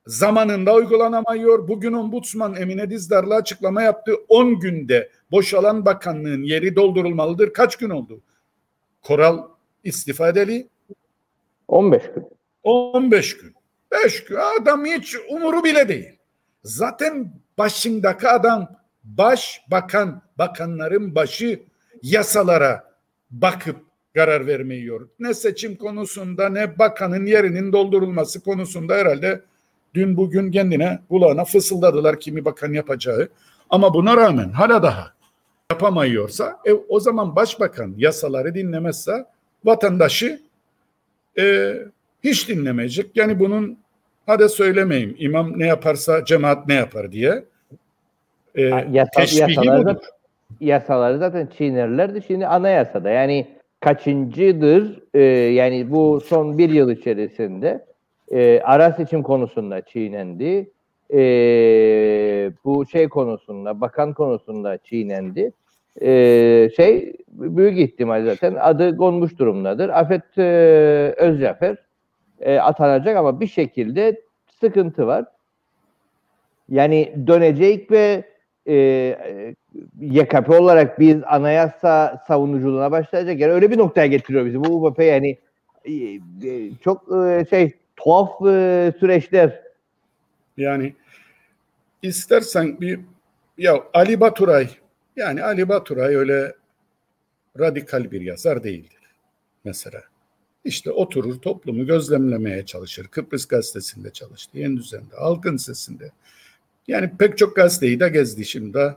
zamanında uygulanamıyor. Bugün Ombudsman Emine Dizdar'la açıklama yaptı. 10 günde boşalan bakanlığın yeri doldurulmalıdır. Kaç gün oldu? Koral istifa edeli? 15 gün. 15 gün. 5 gün. Adam hiç umuru bile değil. Zaten başındaki adam başbakan, bakanların başı yasalara bakıp karar vermiyor. Ne seçim konusunda, ne bakanın yerinin doldurulması konusunda herhalde dün bugün kendine kulağına fısıldadılar kimi bakan yapacağı. Ama buna rağmen hala daha yapamıyorsa o zaman başbakan yasaları dinlemezse vatandaşı hiç dinlemeyecek. Yani bunun hadi söylemeyeyim imam ne yaparsa cemaat ne yapar diye yasaları zaten çiğnerlerdi. Şimdi anayasada yani kaçıncıdır yani bu son bir yıl içerisinde ara seçim konusunda çiğnendi. bu şey konusunda, bakan konusunda çiğnendi. Şey büyük ihtimal zaten adı konmuş durumdadır. Afet Özcafer atanacak ama bir şekilde sıkıntı var. Yani dönecek ve YKP olarak biz anayasa savunuculuğuna başlayacak. Yani öyle bir noktaya getiriyor bizi. Bu UBP yani çok şey tuhaf süreçler. Yani istersen bir ya Ali Baturay, yani Ali Baturay öyle radikal bir yazar değildir mesela. İşte oturur toplumu gözlemlemeye çalışır. Kıbrıs Gazetesi'nde çalıştı. Yeni Düzen'de, Halkın Sesi'nde. Yani pek çok gazeteyi de gezdi. Şimdi de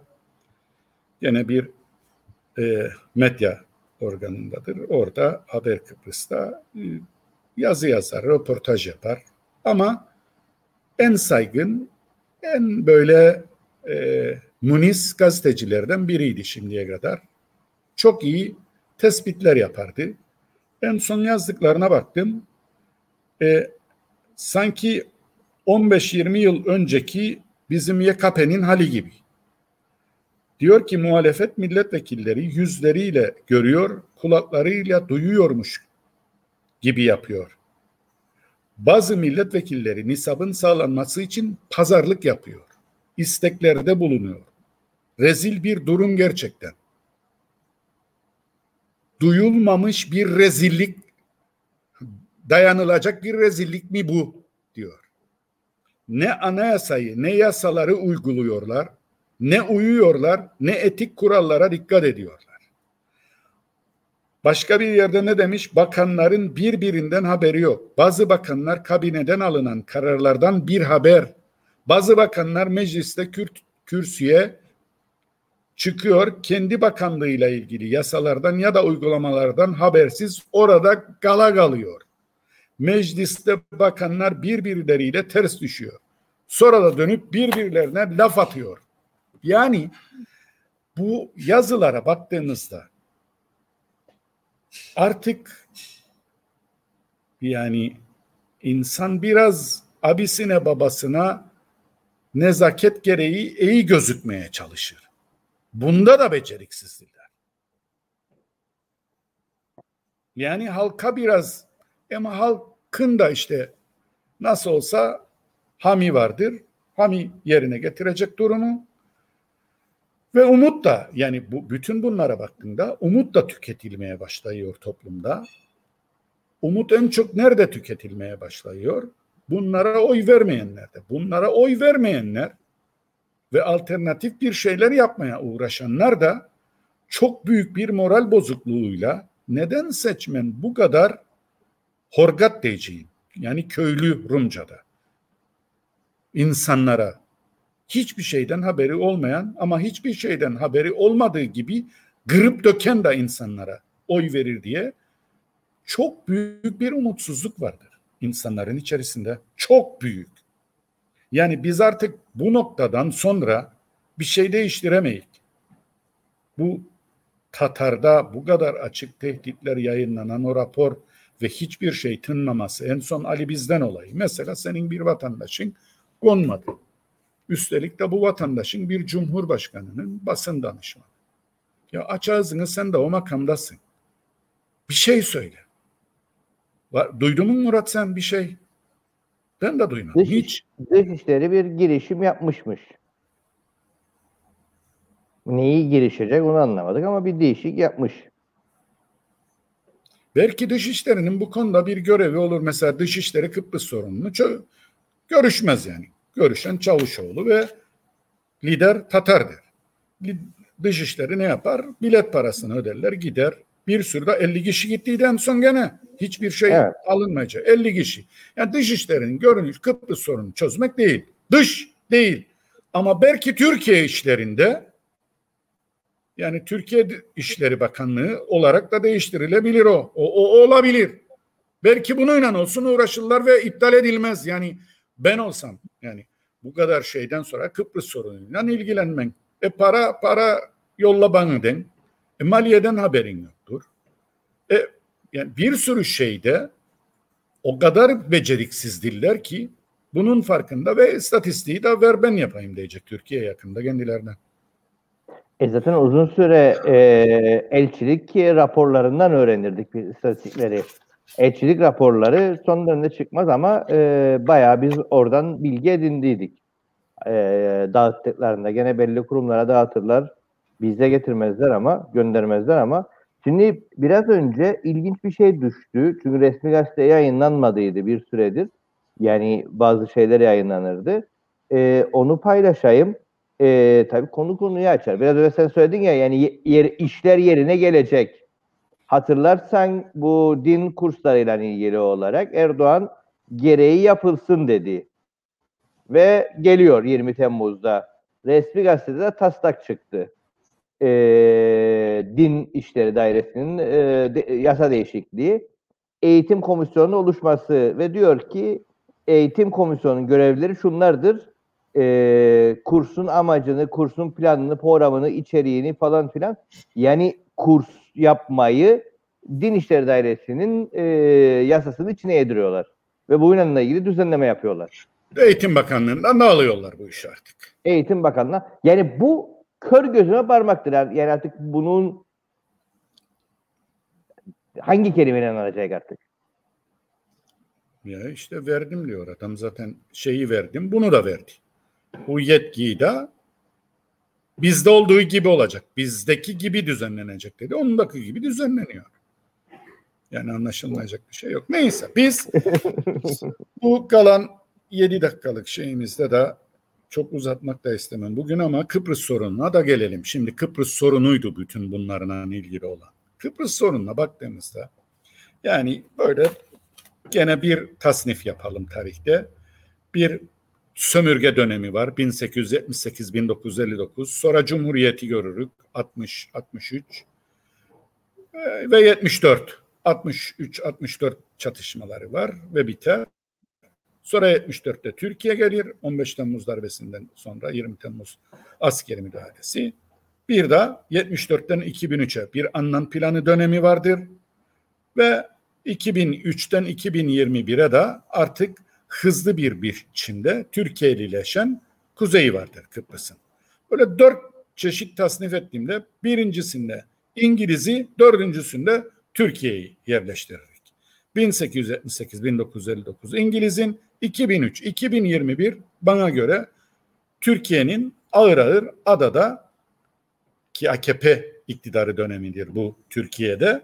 yine bir medya organındadır. Orada Haber Kıbrıs'ta yazı yazar, röportaj yapar. Ama en saygın, en böyle munis gazetecilerden biriydi şimdiye kadar. Çok iyi tespitler yapardı. En son yazdıklarına baktım. Sanki 15-20 yıl önceki bizim YKP'nin hali gibi. Diyor ki muhalefet milletvekilleri yüzleriyle görüyor, kulaklarıyla duyuyormuş gibi yapıyor. Bazı milletvekilleri nisabın sağlanması için pazarlık yapıyor. İsteklerde bulunuyor. Rezil bir durum gerçekten. Duyulmamış bir rezillik, dayanılacak bir rezillik mi bu diyor. Ne anayasayı, ne yasaları uyguluyorlar, ne uyuyorlar, ne etik kurallara dikkat ediyorlar. Başka bir yerde ne demiş? Bakanların birbirinden haberi yok. Bazı bakanlar kabineden alınan kararlardan bir haber. Bazı bakanlar mecliste kürsüye çıkıyor, kendi bakanlığıyla ilgili yasalardan ya da uygulamalardan habersiz orada gala kalıyor. Mecliste bakanlar birbirleriyle ters düşüyor. Sonra da dönüp birbirlerine laf atıyor. Yani bu yazılara baktığınızda artık yani insan biraz abisine babasına nezaket gereği iyi gözükmeye çalışır. Bunda da beceriksizdirler. Yani halka biraz ama halkın da işte nasıl olsa hami vardır. Hami yerine getirecek durumu ve umut da yani bu, bütün bunlara baktığında umut da tüketilmeye başlıyor toplumda. Umut en çok nerede tüketilmeye başlıyor? Bunlara oy vermeyenlerde. Bunlara oy vermeyenler ve alternatif bir şeyler yapmaya uğraşanlar da çok büyük bir moral bozukluğuyla neden seçmen bu kadar horgat diyeceğim yani köylü Rumca'da insanlara hiçbir şeyden haberi olmayan ama hiçbir şeyden haberi olmadığı gibi kırıp döken de insanlara oy verir diye çok büyük bir umutsuzluk vardır insanların içerisinde, çok büyük. Yani biz artık bu noktadan sonra bir şey değiştiremeyiz. Bu Tatar'da bu kadar açık tehditler yayınlanan o rapor ve hiçbir şey tınmaması, en son Ali Bizden olayı. Mesela senin bir vatandaşın konmadı. Üstelik de bu vatandaşın bir cumhurbaşkanının basın danışmanı. Ya aç ağzını, sen de o makamdasın. Bir şey söyle. Duydun mu Murat sen bir şey? Ben de duymadım. Dışişleri bir girişim yapmışmış. Neyi girişecek onu anlamadık ama bir değişik yapmış. Belki Dışişleri'nin bu konuda bir görevi olur. Mesela Dışişleri Kıbrıs sorununu görüşmez yani. Görüşen Çavuşoğlu ve lider Tatar der. Dışişleri ne yapar? Bilet parasını öderler, gider. Bir sürü de 50 kişi gittiydi en son gene. Hiçbir şey alınmayacak. 50 kişi. Yani Dışişleri'nin görünüş Kıbrıs sorunu çözmek değil. Dış değil. Ama belki Türkiye işlerinde, yani Türkiye İşleri Bakanlığı olarak da değiştirilebilir o. O olabilir. Belki bununla olsun uğraşırlar ve iptal edilmez. Yani ben olsam yani bu kadar şeyden sonra Kıbrıs sorunuyla ilgilenmen. Para yolla bana den. Maliyeden haberin yoktur. Yani bir sürü şeyde o kadar beceriksiz diller ki Bunun farkında ve istatistiği de ver ben yapayım diyecek Türkiye yakında kendilerine. Zaten uzun süre elçilik raporlarından öğrenirdik biz istatistikleri. Elçilik raporları son dönemde çıkmaz ama bayağı biz oradan bilgi edindiydik. Dağıttıklarında gene belli kurumlara dağıtırlar. Bize getirmezler ama göndermezler ama. Şimdi biraz önce ilginç bir şey düştü. Çünkü resmi gazete yayınlanmadıydı bir süredir. Yani bazı şeyler yayınlanırdı. Onu paylaşayım. Tabii konuyu açar. Biraz önce sen söyledin ya yani işler yerine gelecek. Hatırlarsan bu din kurslarıyla ilgili olarak Erdoğan gereği yapılsın dedi. Ve geliyor 20 Temmuz'da. Resmi gazetede taslak çıktı. Din İşleri Dairesi'nin yasa değişikliği. Eğitim komisyonunun oluşması ve diyor ki eğitim komisyonunun görevleri şunlardır. Kursun amacını, kursun planını, programını, içeriğini falan filan. Yani kurs yapmayı Din İşleri Dairesi'nin yasasının içine yediriyorlar. Ve bununla ilgili düzenleme yapıyorlar. Eğitim Bakanlığı'ndan da alıyorlar bu işi artık. Eğitim Bakanlığı'ndan. Yani bu kör gözüme parmaktır. Yani artık bunun hangi kelimeyle anlayacak artık? Ya işte verdim diyor adam zaten şeyi verdim bunu da verdi. Bu yetkiyi de bizde olduğu gibi olacak. Bizdeki gibi düzenlenecek dedi. Ondaki gibi düzenleniyor. Yani anlaşılmayacak bir şey yok. Neyse biz bu kalan 7 dakikalık şeyimizde de çok uzatmak da istemem bugün ama Kıbrıs sorununa da gelelim. Şimdi Kıbrıs sorunuydu bütün bunlarla ilgili olan. Kıbrıs sorununa baktığımızda yani böyle gene bir tasnif yapalım tarihte. Bir sömürge dönemi var 1878-1959 sonra Cumhuriyeti görürük 60-63 ve 74. 63-64 çatışmaları var ve biter. Sonra 74'te Türkiye gelir. 15 Temmuz darbesinden sonra 20 Temmuz askeri müdahalesi. Bir de 74'ten 2003'e bir Annan Planı dönemi vardır. Ve 2003'ten 2021'e de artık hızlı bir biçimde Türkiye'lileşen kuzeyi vardır Kıbrıs'ın. Böyle 4 çeşit tasnif ettiğimde birincisinde İngiliz'i, dördüncüsünde Türkiye'yi yerleştiririk. 1878-1959 İngiliz'in, 2003-2021 bana göre Türkiye'nin ağır ağır adada ki AKP iktidarı dönemidir bu Türkiye'de.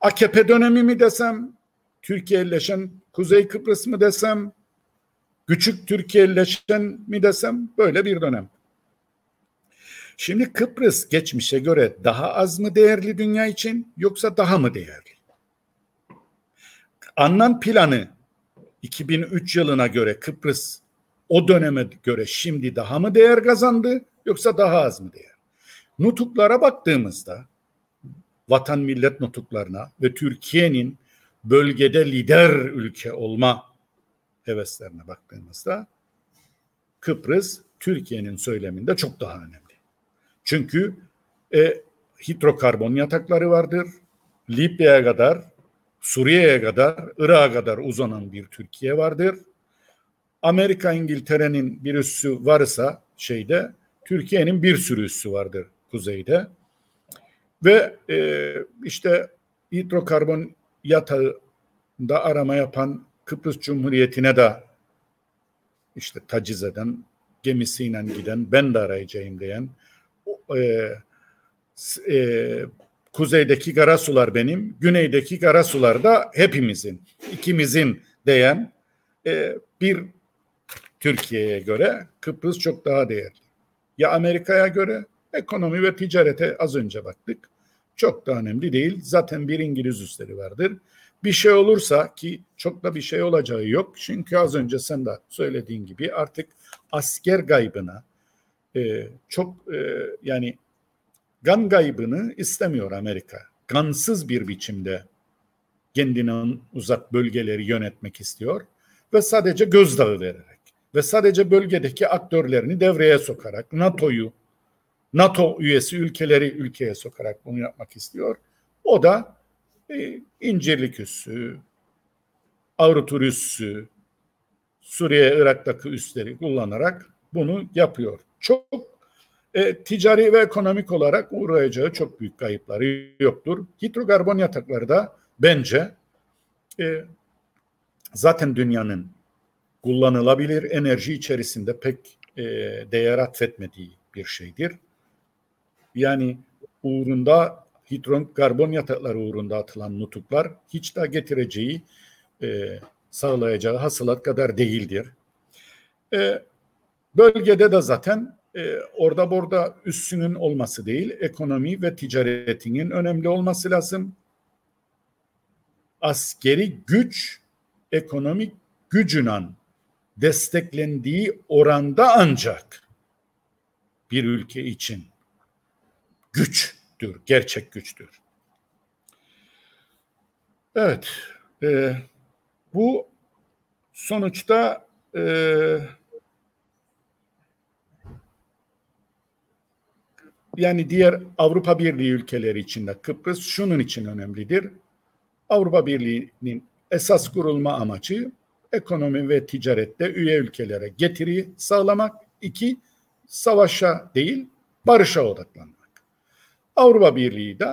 AKP dönemi mi desem, Türkiye'leşen Kuzey Kıbrıs mı desem, küçük Türkiye'leşen mi desem böyle bir dönem. Şimdi Kıbrıs geçmişe göre daha az mı değerli dünya için yoksa daha mı değerli? Annan Planı 2003 yılına göre Kıbrıs o döneme göre şimdi daha mı değer kazandı yoksa daha az mı değer? Nutuklara baktığımızda vatan millet nutuklarına ve Türkiye'nin bölgede lider ülke olma heveslerine baktığımızda Kıbrıs Türkiye'nin söyleminde çok daha önemli. Çünkü hidrokarbon yatakları vardır. Libya'ya kadar, Suriye'ye kadar, Irak'a kadar uzanan bir Türkiye vardır. Amerika, İngiltere'nin bir üssü varsa şeyde, Türkiye'nin bir sürü üssü vardır kuzeyde. Ve işte hidrokarbon yatağında arama yapan Kıbrıs Cumhuriyeti'ne de işte taciz eden, gemisiyle giden, ben de arayacağım diyen, kuzeydeki kara sular benim, güneydeki kara sular da hepimizin, ikimizin diyen bir Türkiye'ye göre Kıbrıs çok daha değerli. Ya Amerika'ya göre ekonomi ve ticarete az önce baktık. Çok da önemli değil. Zaten bir İngiliz üsleri vardır. Bir şey olursa ki çok da bir şey olacağı yok. Çünkü az önce sen de söylediğin gibi artık asker kaybına yani kan kaybını istemiyor Amerika. Kansız bir biçimde kendine uzak bölgeleri yönetmek istiyor ve sadece gözdağı vererek ve sadece bölgedeki aktörlerini devreye sokarak NATO üyesi ülkeleri ülkeye sokarak bunu yapmak istiyor. O da İncirlik üssü, Avruturüssü, Suriye, Irak'taki üsleri kullanarak bunu yapıyor. Çok ticari ve ekonomik olarak uğrayacağı çok büyük kayıpları yoktur. Hidrokarbon yatakları da bence zaten dünyanın kullanılabilir enerji içerisinde pek değer atfetmediği bir şeydir. Yani uğrunda hidrokarbon yatakları uğrunda atılan nutuklar hiç daha getireceği sağlayacağı hasılat kadar değildir. Bölgede de zaten orada burada üssünün olması değil, ekonomi ve ticaretinin önemli olması lazım. Askeri güç, ekonomik gücüyle desteklendiği oranda ancak bir ülke için güçtür, gerçek güçtür. Evet, bu sonuçta yani diğer Avrupa Birliği ülkeleri içinde Kıbrıs şunun için önemlidir. Avrupa Birliği'nin esas kurulma amacı ekonomi ve ticarette üye ülkelere getiri sağlamak, iki, savaşa değil barışa odaklanmak. Avrupa Birliği de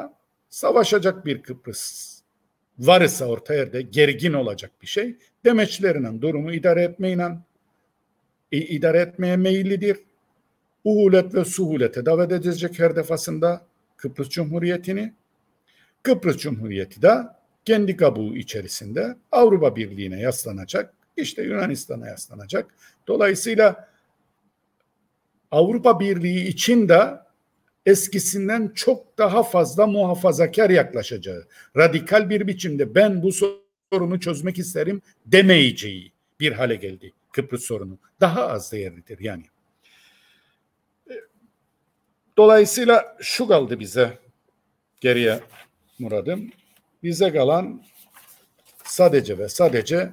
savaşacak bir Kıbrıs var ise orta yerde gergin olacak bir şey, demeçlerinin durumu idare etmeye meyillidir. Uhulet ve suhulete davet edecek her defasında Kıbrıs Cumhuriyeti'ni. Kıbrıs Cumhuriyeti de kendi kabuğu içerisinde Avrupa Birliği'ne yaslanacak, işte Yunanistan'a yaslanacak. Dolayısıyla Avrupa Birliği için de eskisinden çok daha fazla muhafazakar yaklaşacağı, radikal bir biçimde ben bu sorunu çözmek isterim demeyeceği bir hale geldi Kıbrıs sorunu. Daha az değerlidir yani. Dolayısıyla şu kaldı bize geriye Murad'ım. Bize kalan sadece ve sadece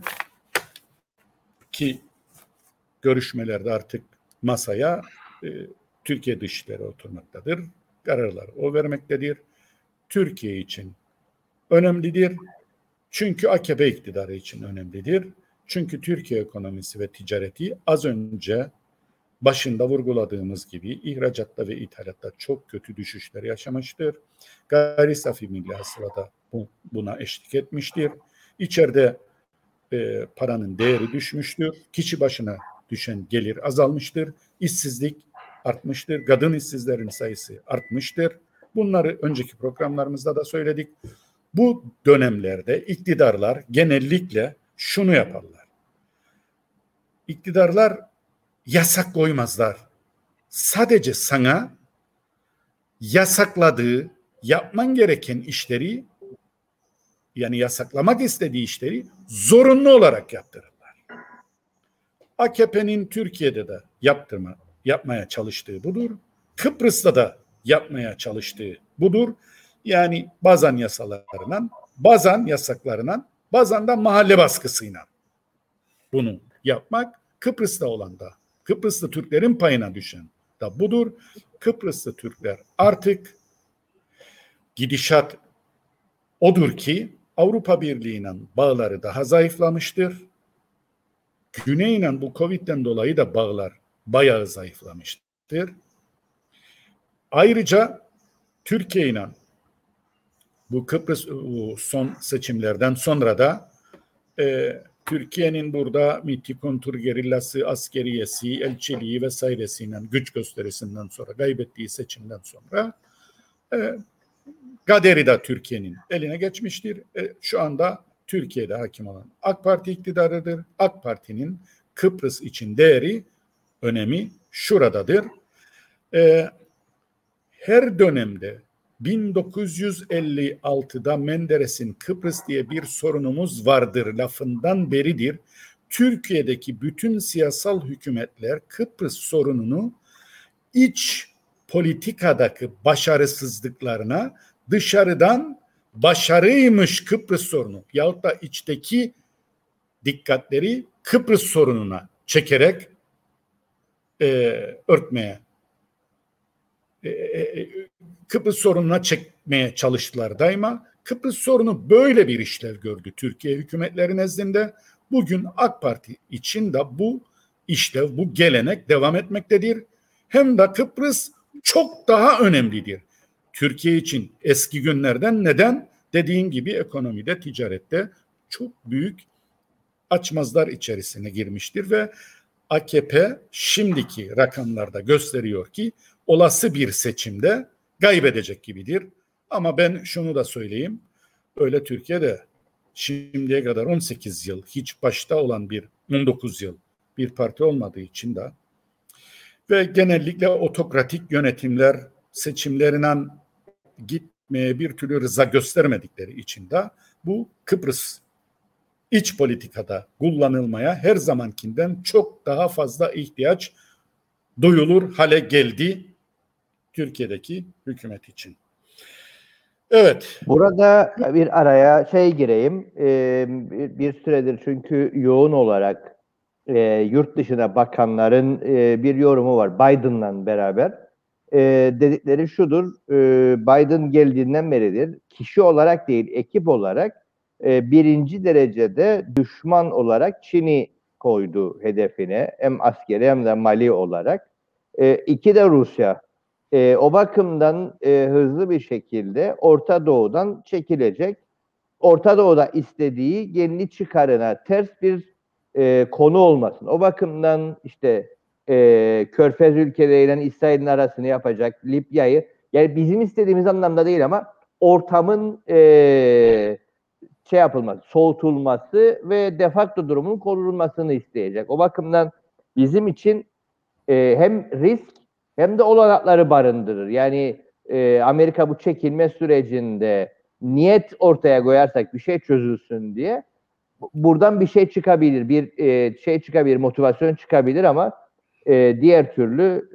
ki görüşmelerde artık masaya Türkiye dışişleri oturmaktadır. Kararlar o vermektedir. Türkiye için önemlidir. Çünkü AKP iktidarı için önemlidir. Çünkü Türkiye ekonomisi ve ticareti az önce başında vurguladığımız gibi ihracatta ve ithalatta çok kötü düşüşler yaşamıştır. Gayri safi milli hasılada buna eşlik etmiştir. İçeride paranın değeri düşmüştür. Kişi başına düşen gelir azalmıştır. İşsizlik artmıştır. Kadın işsizlerin sayısı artmıştır. Bunları önceki programlarımızda da söyledik. Bu dönemlerde iktidarlar genellikle şunu yaparlar. İktidarlar yasak koymazlar. Sadece sana yasakladığı, yapman gereken işleri, yani yasaklamak istediği işleri zorunlu olarak yaptırırlar. AKP'nin Türkiye'de de yapmaya çalıştığı budur. Kıbrıs'ta da yapmaya çalıştığı budur. Yani bazen yasalarla, bazen yasaklarla, bazen de mahalle baskısıyla bunu yapmak. Kıbrıs'ta olan da, Kıbrıslı Türklerin payına düşen de budur. Kıbrıslı Türkler artık gidişat odur ki Avrupa Birliği'nin bağları daha zayıflamıştır. Güney'le bu Covid'den dolayı da bağlar bayağı zayıflamıştır. Ayrıca Türkiye'yle bu Kıbrıs bu son seçimlerden sonra da Türkiye'nin burada MİT'i, kontrgerillası, askeriyesi, elçiliği vesairesinden, güç gösterisinden sonra, kaybettiği seçimden sonra kaderi de Türkiye'nin eline geçmiştir. Şu anda Türkiye'de hakim olan AK Parti iktidarıdır. AK Parti'nin Kıbrıs için değeri, önemi şuradadır. Her dönemde 1956'da Menderes'in Kıbrıs diye bir sorunumuz vardır lafından beridir Türkiye'deki bütün siyasal hükümetler Kıbrıs sorununu iç politikadaki başarısızlıklarına dışarıdan başarıymış Kıbrıs sorunu yahut da içteki dikkatleri Kıbrıs sorununa çekerek örtmeye Kıbrıs sorununa çekmeye çalıştılar daima. Kıbrıs sorunu böyle bir işlev gördü Türkiye hükümetleri nezdinde. Bugün AK Parti için de bu işlev, bu gelenek devam etmektedir. Hem de Kıbrıs çok daha önemlidir Türkiye için eski günlerden. Neden? Dediğim gibi ekonomide, ticarette çok büyük açmazlar içerisine girmiştir ve AKP şimdiki rakamlarda gösteriyor ki olası bir seçimde kaybedecek gibidir. Ama ben şunu da söyleyeyim. Öyle Türkiye'de şimdiye kadar 18 yıl hiç başta olan 19 yıl bir parti olmadığı için de ve genellikle otokratik yönetimler seçimlerinden gitmeye bir türlü rıza göstermedikleri için de bu Kıbrıs iç politikada kullanılmaya her zamankinden çok daha fazla ihtiyaç duyulur hale geldi Türkiye'deki hükümet için. Evet. Burada bir araya gireyim. Bir süredir çünkü yoğun olarak yurt dışına bakanların bir yorumu var Biden'la beraber. Dedikleri şudur, Biden geldiğinden beridir kişi olarak değil ekip olarak birinci derecede düşman olarak Çin'i koydu hedefine. Hem askeri hem de mali olarak. İki de Rusya. O bakımdan hızlı bir şekilde Orta Doğu'dan çekilecek. Orta Doğu'da istediği kendi çıkarına ters bir konu olmasın. O bakımdan işte Körfez ülkeleriyle İsrail'in arasını yapacak Libya'yı. Yani bizim istediğimiz anlamda değil ama ortamın yapılması, soğutulması ve de facto durumun korunmasını isteyecek. O bakımdan bizim için hem risk hem de olanakları barındırır. Yani Amerika bu çekilme sürecinde niyet ortaya koyarsak bir şey çözülsün diye buradan bir şey çıkabilir, motivasyon çıkabilir ama diğer türlü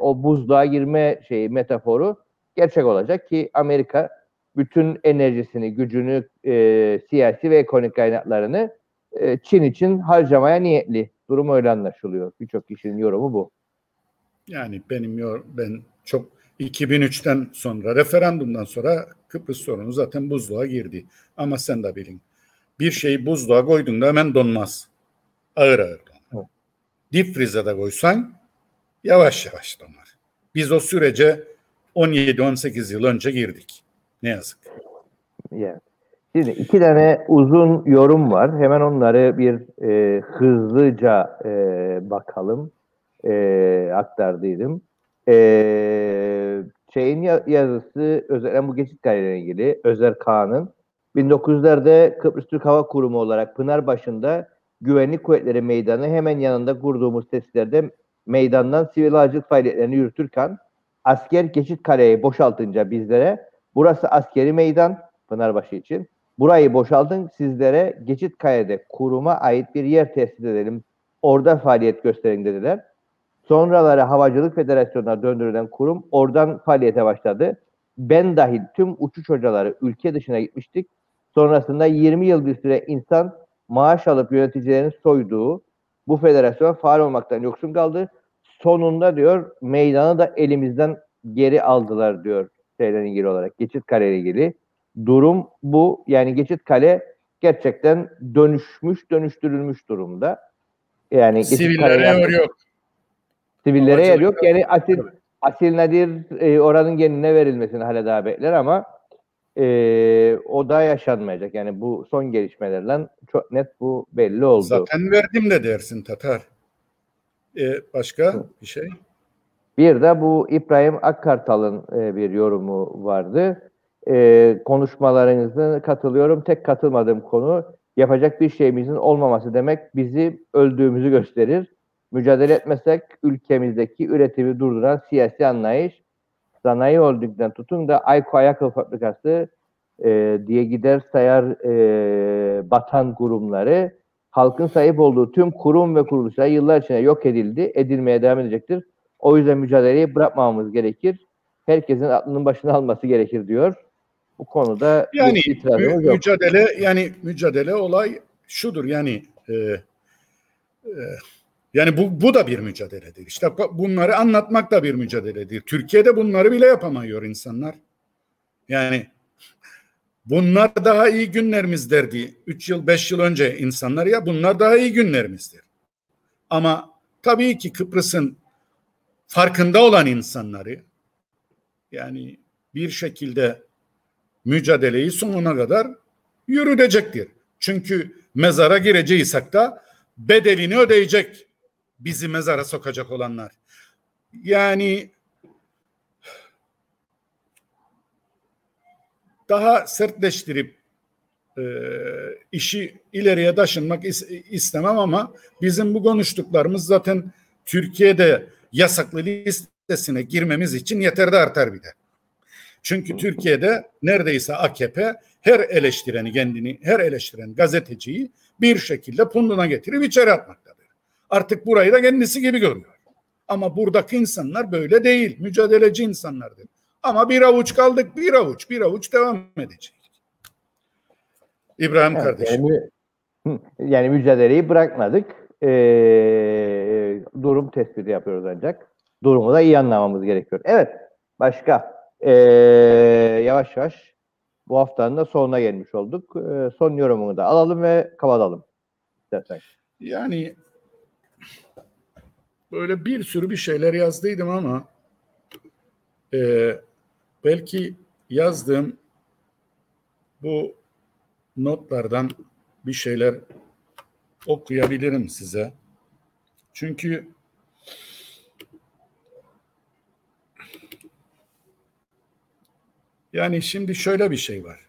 o buzluğa girme metaforu gerçek olacak ki Amerika bütün enerjisini, gücünü, siyasi ve ekonomik kaynaklarını Çin için harcamaya niyetli. Durum öyle anlaşılıyor. Birçok kişinin yorumu bu. Yani ben çok 2003'ten sonra, referandumdan sonra Kıbrıs sorunu zaten buzluğa girdi. Ama sen de bilin. Bir şeyi buzluğa koyduğunda hemen donmaz. Ağır ağır donar. Deep freeze'e de koysan yavaş yavaş donar. Biz o sürece 17-18 yıl önce girdik. Ne yazık. Yeah. Şimdi iki tane uzun yorum var. Hemen onları bir hızlıca bakalım. Aktardıydım. Şeyin yazısı özellikle bu geçit kararıyla ilgili Özer Kağan'ın 1900'lerde Kıbrıs Türk Hava Kurumu olarak Pınarbaşı'nda Güvenlik Kuvvetleri Meydanı hemen yanında kurduğumuz tesislerde meydandan sivil havacılık faaliyetlerini yürütürken asker geçit kareyi boşaltınca bizlere burası askeri meydan Pınarbaşı için. Burayı boşaltın sizlere Geçitkaya'da kuruma ait bir yer tesis edelim. Orada faaliyet gösterin dediler. Sonraları Havacılık Federasyonu'na döndürülen kurum oradan faaliyete başladı. Ben dahil tüm uçuş hocaları ülke dışına gitmiştik. Sonrasında 20 yıl bir süre insan maaş alıp yöneticilerin soyduğu bu federasyona faal olmaktan yoksun kaldı. Sonunda diyor meydanı da elimizden geri aldılar diyor. Şeyle ilgili olarak Geçitkale ile ilgili durum bu. Yani Geçitkale gerçekten dönüştürülmüş durumda. Yani sivillere yer yok. Sivillere yer yok. Yani Asil Nadir oranın genine verilmesini hala daha bekler ama o da yaşanmayacak. Yani bu son gelişmelerden çok net bu belli oldu. Zaten verdim de dersin Tatar. Başka bir şey? Bir de bu İbrahim Akkartal'ın bir yorumu vardı. Konuşmalarınızda katılıyorum. Tek katılmadığım konu yapacak bir şeyimizin olmaması demek bizi öldüğümüzü gösterir. Mücadele etmesek ülkemizdeki üretimi durduran siyasi anlayış sanayi olduktan tutun da Ayko Ayakkabı Fabrikası diye gider sayar batan kurumları halkın sahip olduğu tüm kurum ve kuruluşlar yıllar içinde yok edildi, edilmeye devam edecektir. O yüzden mücadeleyi bırakmamamız gerekir. Herkesin aklının başına alması gerekir diyor. Bu konuda yani mücadele olay şudur yani yani bu da bir mücadeledir. İşte bunları anlatmak da bir mücadeledir. Türkiye'de bunları bile yapamıyor insanlar. Yani bunlar daha iyi günlerimiz derdi. 3 yıl 5 yıl önce insanlar ya bunlar daha iyi günlerimizdir. Ama tabii ki Kıbrıs'ın farkında olan insanları yani bir şekilde mücadeleyi sonuna kadar yürütecektir. Çünkü mezara gireceğizsak da bedelini ödeyecek bizi mezara sokacak olanlar. Yani daha sertleştirip işi ileriye taşınmak istemem ama bizim bu konuştuklarımız zaten Türkiye'de yasaklı listesine girmemiz için yeter de artar bir de. Çünkü Türkiye'de neredeyse AKP her eleştiren gazeteciyi bir şekilde punduna getirip içeri atmaktadır. Artık burayı da kendisi gibi görüyor. Ama buradaki insanlar böyle değil. Mücadeleci insanlardır. Ama bir avuç kaldık, bir avuç devam edecek. İbrahim kardeşim. Yani mücadeleyi bırakmadık. Durum tespiti yapıyoruz ancak. Durumu da iyi anlamamız gerekiyor. Evet, başka. Yavaş yavaş bu haftanın da sonuna gelmiş olduk. Son yorumunu da alalım ve kapatalım. Dersen. Yani böyle bir sürü bir şeyler yazdıydım ama belki yazdığım bu notlardan bir şeyler okuyabilirim size. Çünkü yani şimdi şöyle bir şey var.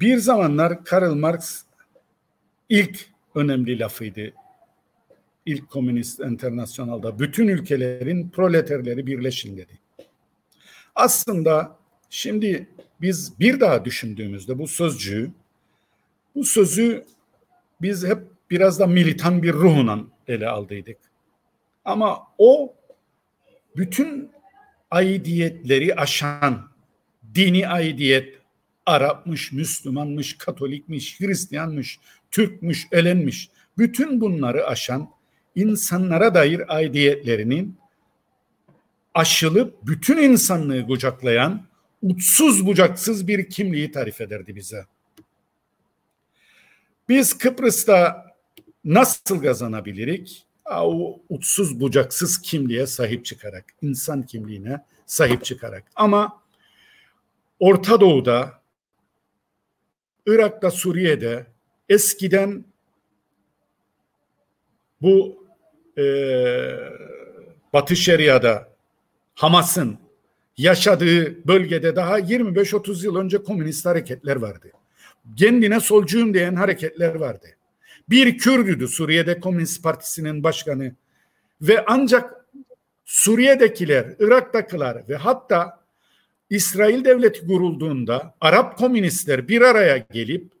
Bir zamanlar Karl Marx ilk önemli lafıydı. İlk Komünist Enternasyonal'da bütün ülkelerin proleterleri birleşin dedi. Aslında şimdi biz bir daha düşündüğümüzde bu sözü biz hep biraz da militan bir ruhla ele aldıydık. Ama o bütün aidiyetleri aşan dini aidiyet, Arapmış, Müslümanmış, Katolikmiş, Hristiyanmış, Türkmüş, Elenmiş, bütün bunları aşan insanlara dair aidiyetlerinin aşılıp bütün insanlığı kucaklayan uçsuz bucaksız bir kimliği tarif ederdi bize. Biz Kıbrıs'ta nasıl kazanabilirik? O uçsuz bucaksız kimliğe sahip çıkarak, insan kimliğine sahip çıkarak. Ama Orta Doğu'da, Irak'ta, Suriye'de eskiden bu Batı Şeria'da Hamas'ın yaşadığı bölgede daha 25-30 yıl önce komünist hareketler vardı. Kendine solcuyum diyen hareketler vardı. Bir Kürdüydü Suriye'de Komünist Partisi'nin başkanı ve ancak Suriye'dekiler, Irak'takiler ve hatta İsrail devleti kurulduğunda Arap komünistler bir araya gelip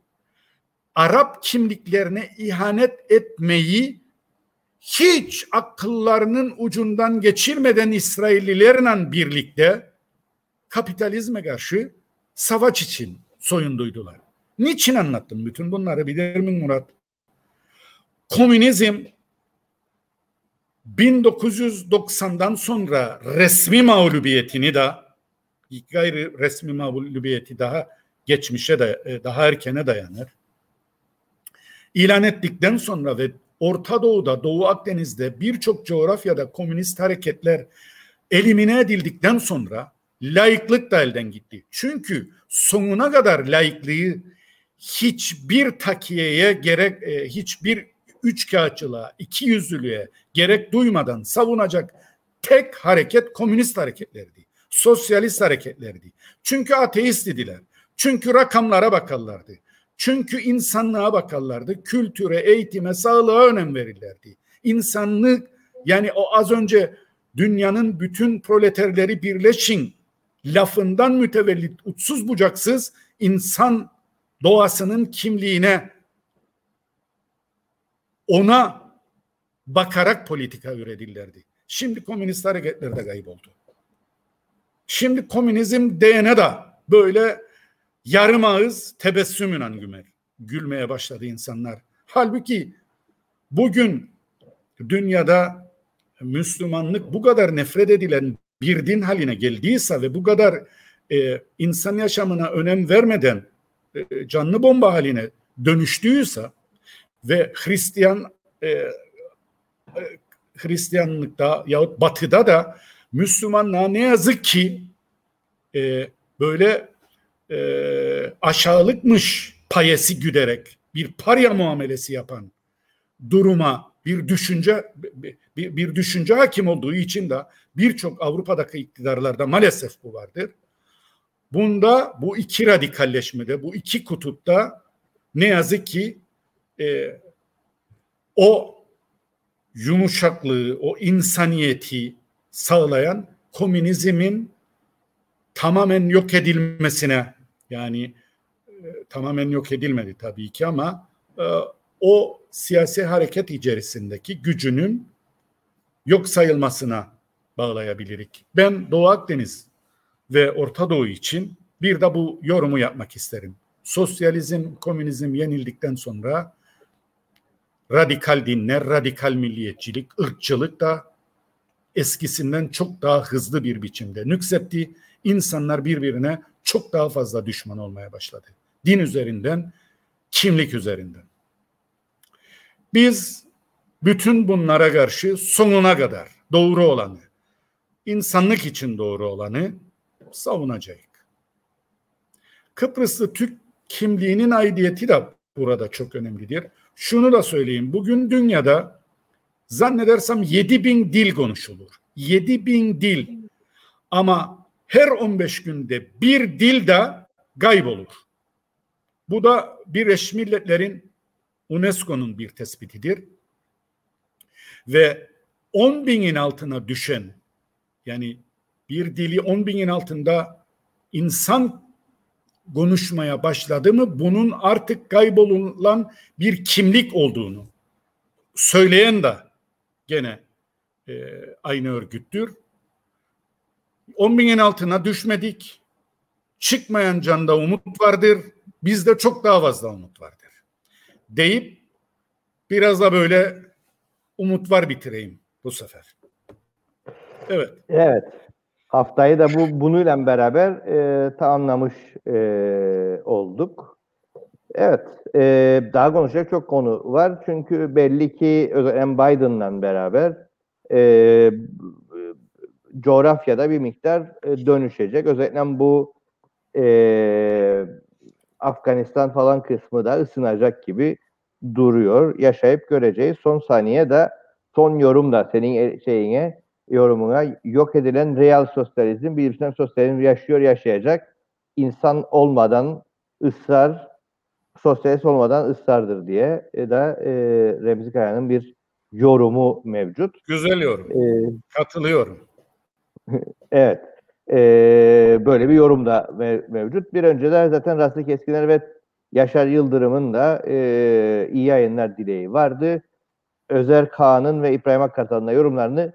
Arap kimliklerine ihanet etmeyi hiç akıllarının ucundan geçirmeden İsraillilerle birlikte kapitalizme karşı savaş için soyunduydular. Niçin anlattım bütün bunları bilir mi Murat? Komünizm 1990'dan sonra resmi mağlubiyetini de gayri resmi mağlubiyeti daha geçmişe de daha erkene dayanır. İlan ettikten sonra ve Orta Doğu'da, Doğu Akdeniz'de birçok coğrafyada komünist hareketler elimine edildikten sonra laiklik de elden gitti. Çünkü sonuna kadar laikliği hiçbir takiyeye gerek, hiçbir üçkağıtçılığa, ikiyüzlülüğe gerek duymadan savunacak tek hareket komünist hareketlerdi. Sosyalist hareketlerdi. Çünkü ateist idiler. Çünkü rakamlara bakarlardı. Çünkü insanlığa bakarlardı. Kültüre, eğitime, sağlığa önem verirlerdi. İnsanlık yani o az önce dünyanın bütün proleterleri birleşin lafından mütevellit uçsuz bucaksız insan doğasının kimliğine ona bakarak politika üretirlerdi. Şimdi komünist hareketler de kayboldu. Şimdi komünizm DNA'da böyle yarım ağız tebessümle gülmeye başladı insanlar. Halbuki bugün dünyada Müslümanlık bu kadar nefret edilen bir din haline geldiyse ve bu kadar insan yaşamına önem vermeden canlı bomba haline dönüştüyse ve Hristiyanlıkta yahut Batı'da da Müslümanlığa ne yazık ki böyle aşağılıkmış payesi güderek bir parya muamelesi yapan duruma bir düşünce hakim olduğu için de birçok Avrupa'daki iktidarlarda maalesef bu vardır. Bunda bu iki radikalleşmede, bu iki kutupta ne yazık ki o yumuşaklığı, o insaniyeti sağlayan komünizmin tamamen yok edilmesine, yani tamamen yok edilmedi tabii ki ama o siyasi hareket içerisindeki gücünün yok sayılmasına bağlayabilirik. Ben Doğu Akdeniz ve Orta Doğu için bir de bu yorumu yapmak isterim. Sosyalizm, komünizm yenildikten sonra radikal dinler, radikal milliyetçilik, ırkçılık da eskisinden çok daha hızlı bir biçimde nüksetti. İnsanlar birbirine çok daha fazla düşman olmaya başladı. Din üzerinden, kimlik üzerinden. Biz bütün bunlara karşı sonuna kadar doğru olanı, insanlık için doğru olanı savunacağız. Kıbrıslı Türk kimliğinin aidiyeti de burada çok önemlidir. Şunu da söyleyeyim. Bugün dünyada zannedersem 7.000 dil konuşulur. 7.000 dil. Ama her 15 günde bir dil de kaybolur. Bu da Birleşmiş Milletler'in, UNESCO'nun bir tespitidir. Ve 10.000'in altına düşen, yani bir dili 10.000'in altında insan konuşmaya başladı mı bunun artık kaybolulan bir kimlik olduğunu söyleyen de gene aynı örgüttür. 10.000'in altına düşmedik. Çıkmayan canda umut vardır. Bizde çok daha fazla umut vardır. Deyip biraz da böyle umut var bitireyim bu sefer. Evet. Evet. Haftayı da bununla beraber tamamlamış olduk. Evet, daha konuşacak çok konu var. Çünkü belli ki özellikle Biden'la beraber coğrafyada bir miktar dönüşecek. Özellikle bu Afganistan falan kısmı da ısınacak gibi duruyor. Yaşayıp göreceğiz. Son saniye de, son yorum da senin yorumuna, yok edilen real sosyalizm, bilimsel sosyalizm yaşıyor, yaşayacak. İnsan olmadan ısrar, sosyalist olmadan ısrardır diye da Remzi Kaya'nın bir yorumu mevcut. Güzel yorum. Katılıyorum. Evet. Böyle bir yorum da mevcut. Bir önce de zaten Rastlı Keskinler ve Yaşar Yıldırım'ın da iyi yayınlar dileği vardı. Özer Kağan'ın ve İbrahim Akkartal'ın da yorumlarını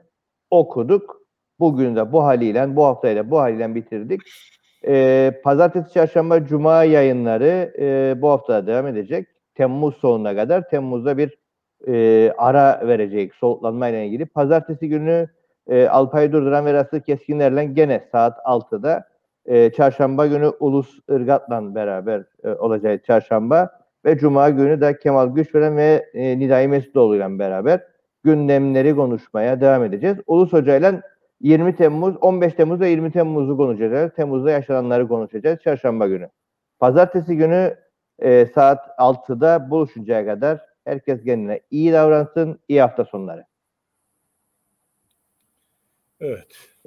okuduk. Bugün de bu haliyle, bu haftayı da bu haliyle bitirdik. Pazartesi, çarşamba, cuma yayınları bu hafta devam edecek. Temmuz sonuna kadar. Temmuz'da bir ara verecek soğutlanmayla ilgili. Pazartesi günü Alpay Durduran ve Rastlı Keskinlerle gene saat 6'da. Çarşamba günü Ulus Irgat'la beraber olacak çarşamba. Ve cuma günü de Kemal Güçveren ve Nidai Mesutoglu'yla beraber gündemleri konuşmaya devam edeceğiz. Ulus Hoca'yla 20 Temmuz, 15 Temmuz ve 20 Temmuz'u konuşacağız. Temmuz'da yaşananları konuşacağız çarşamba günü. Pazartesi günü saat 6'da buluşuncaya kadar herkes kendine iyi davransın. İyi hafta sonları. Evet.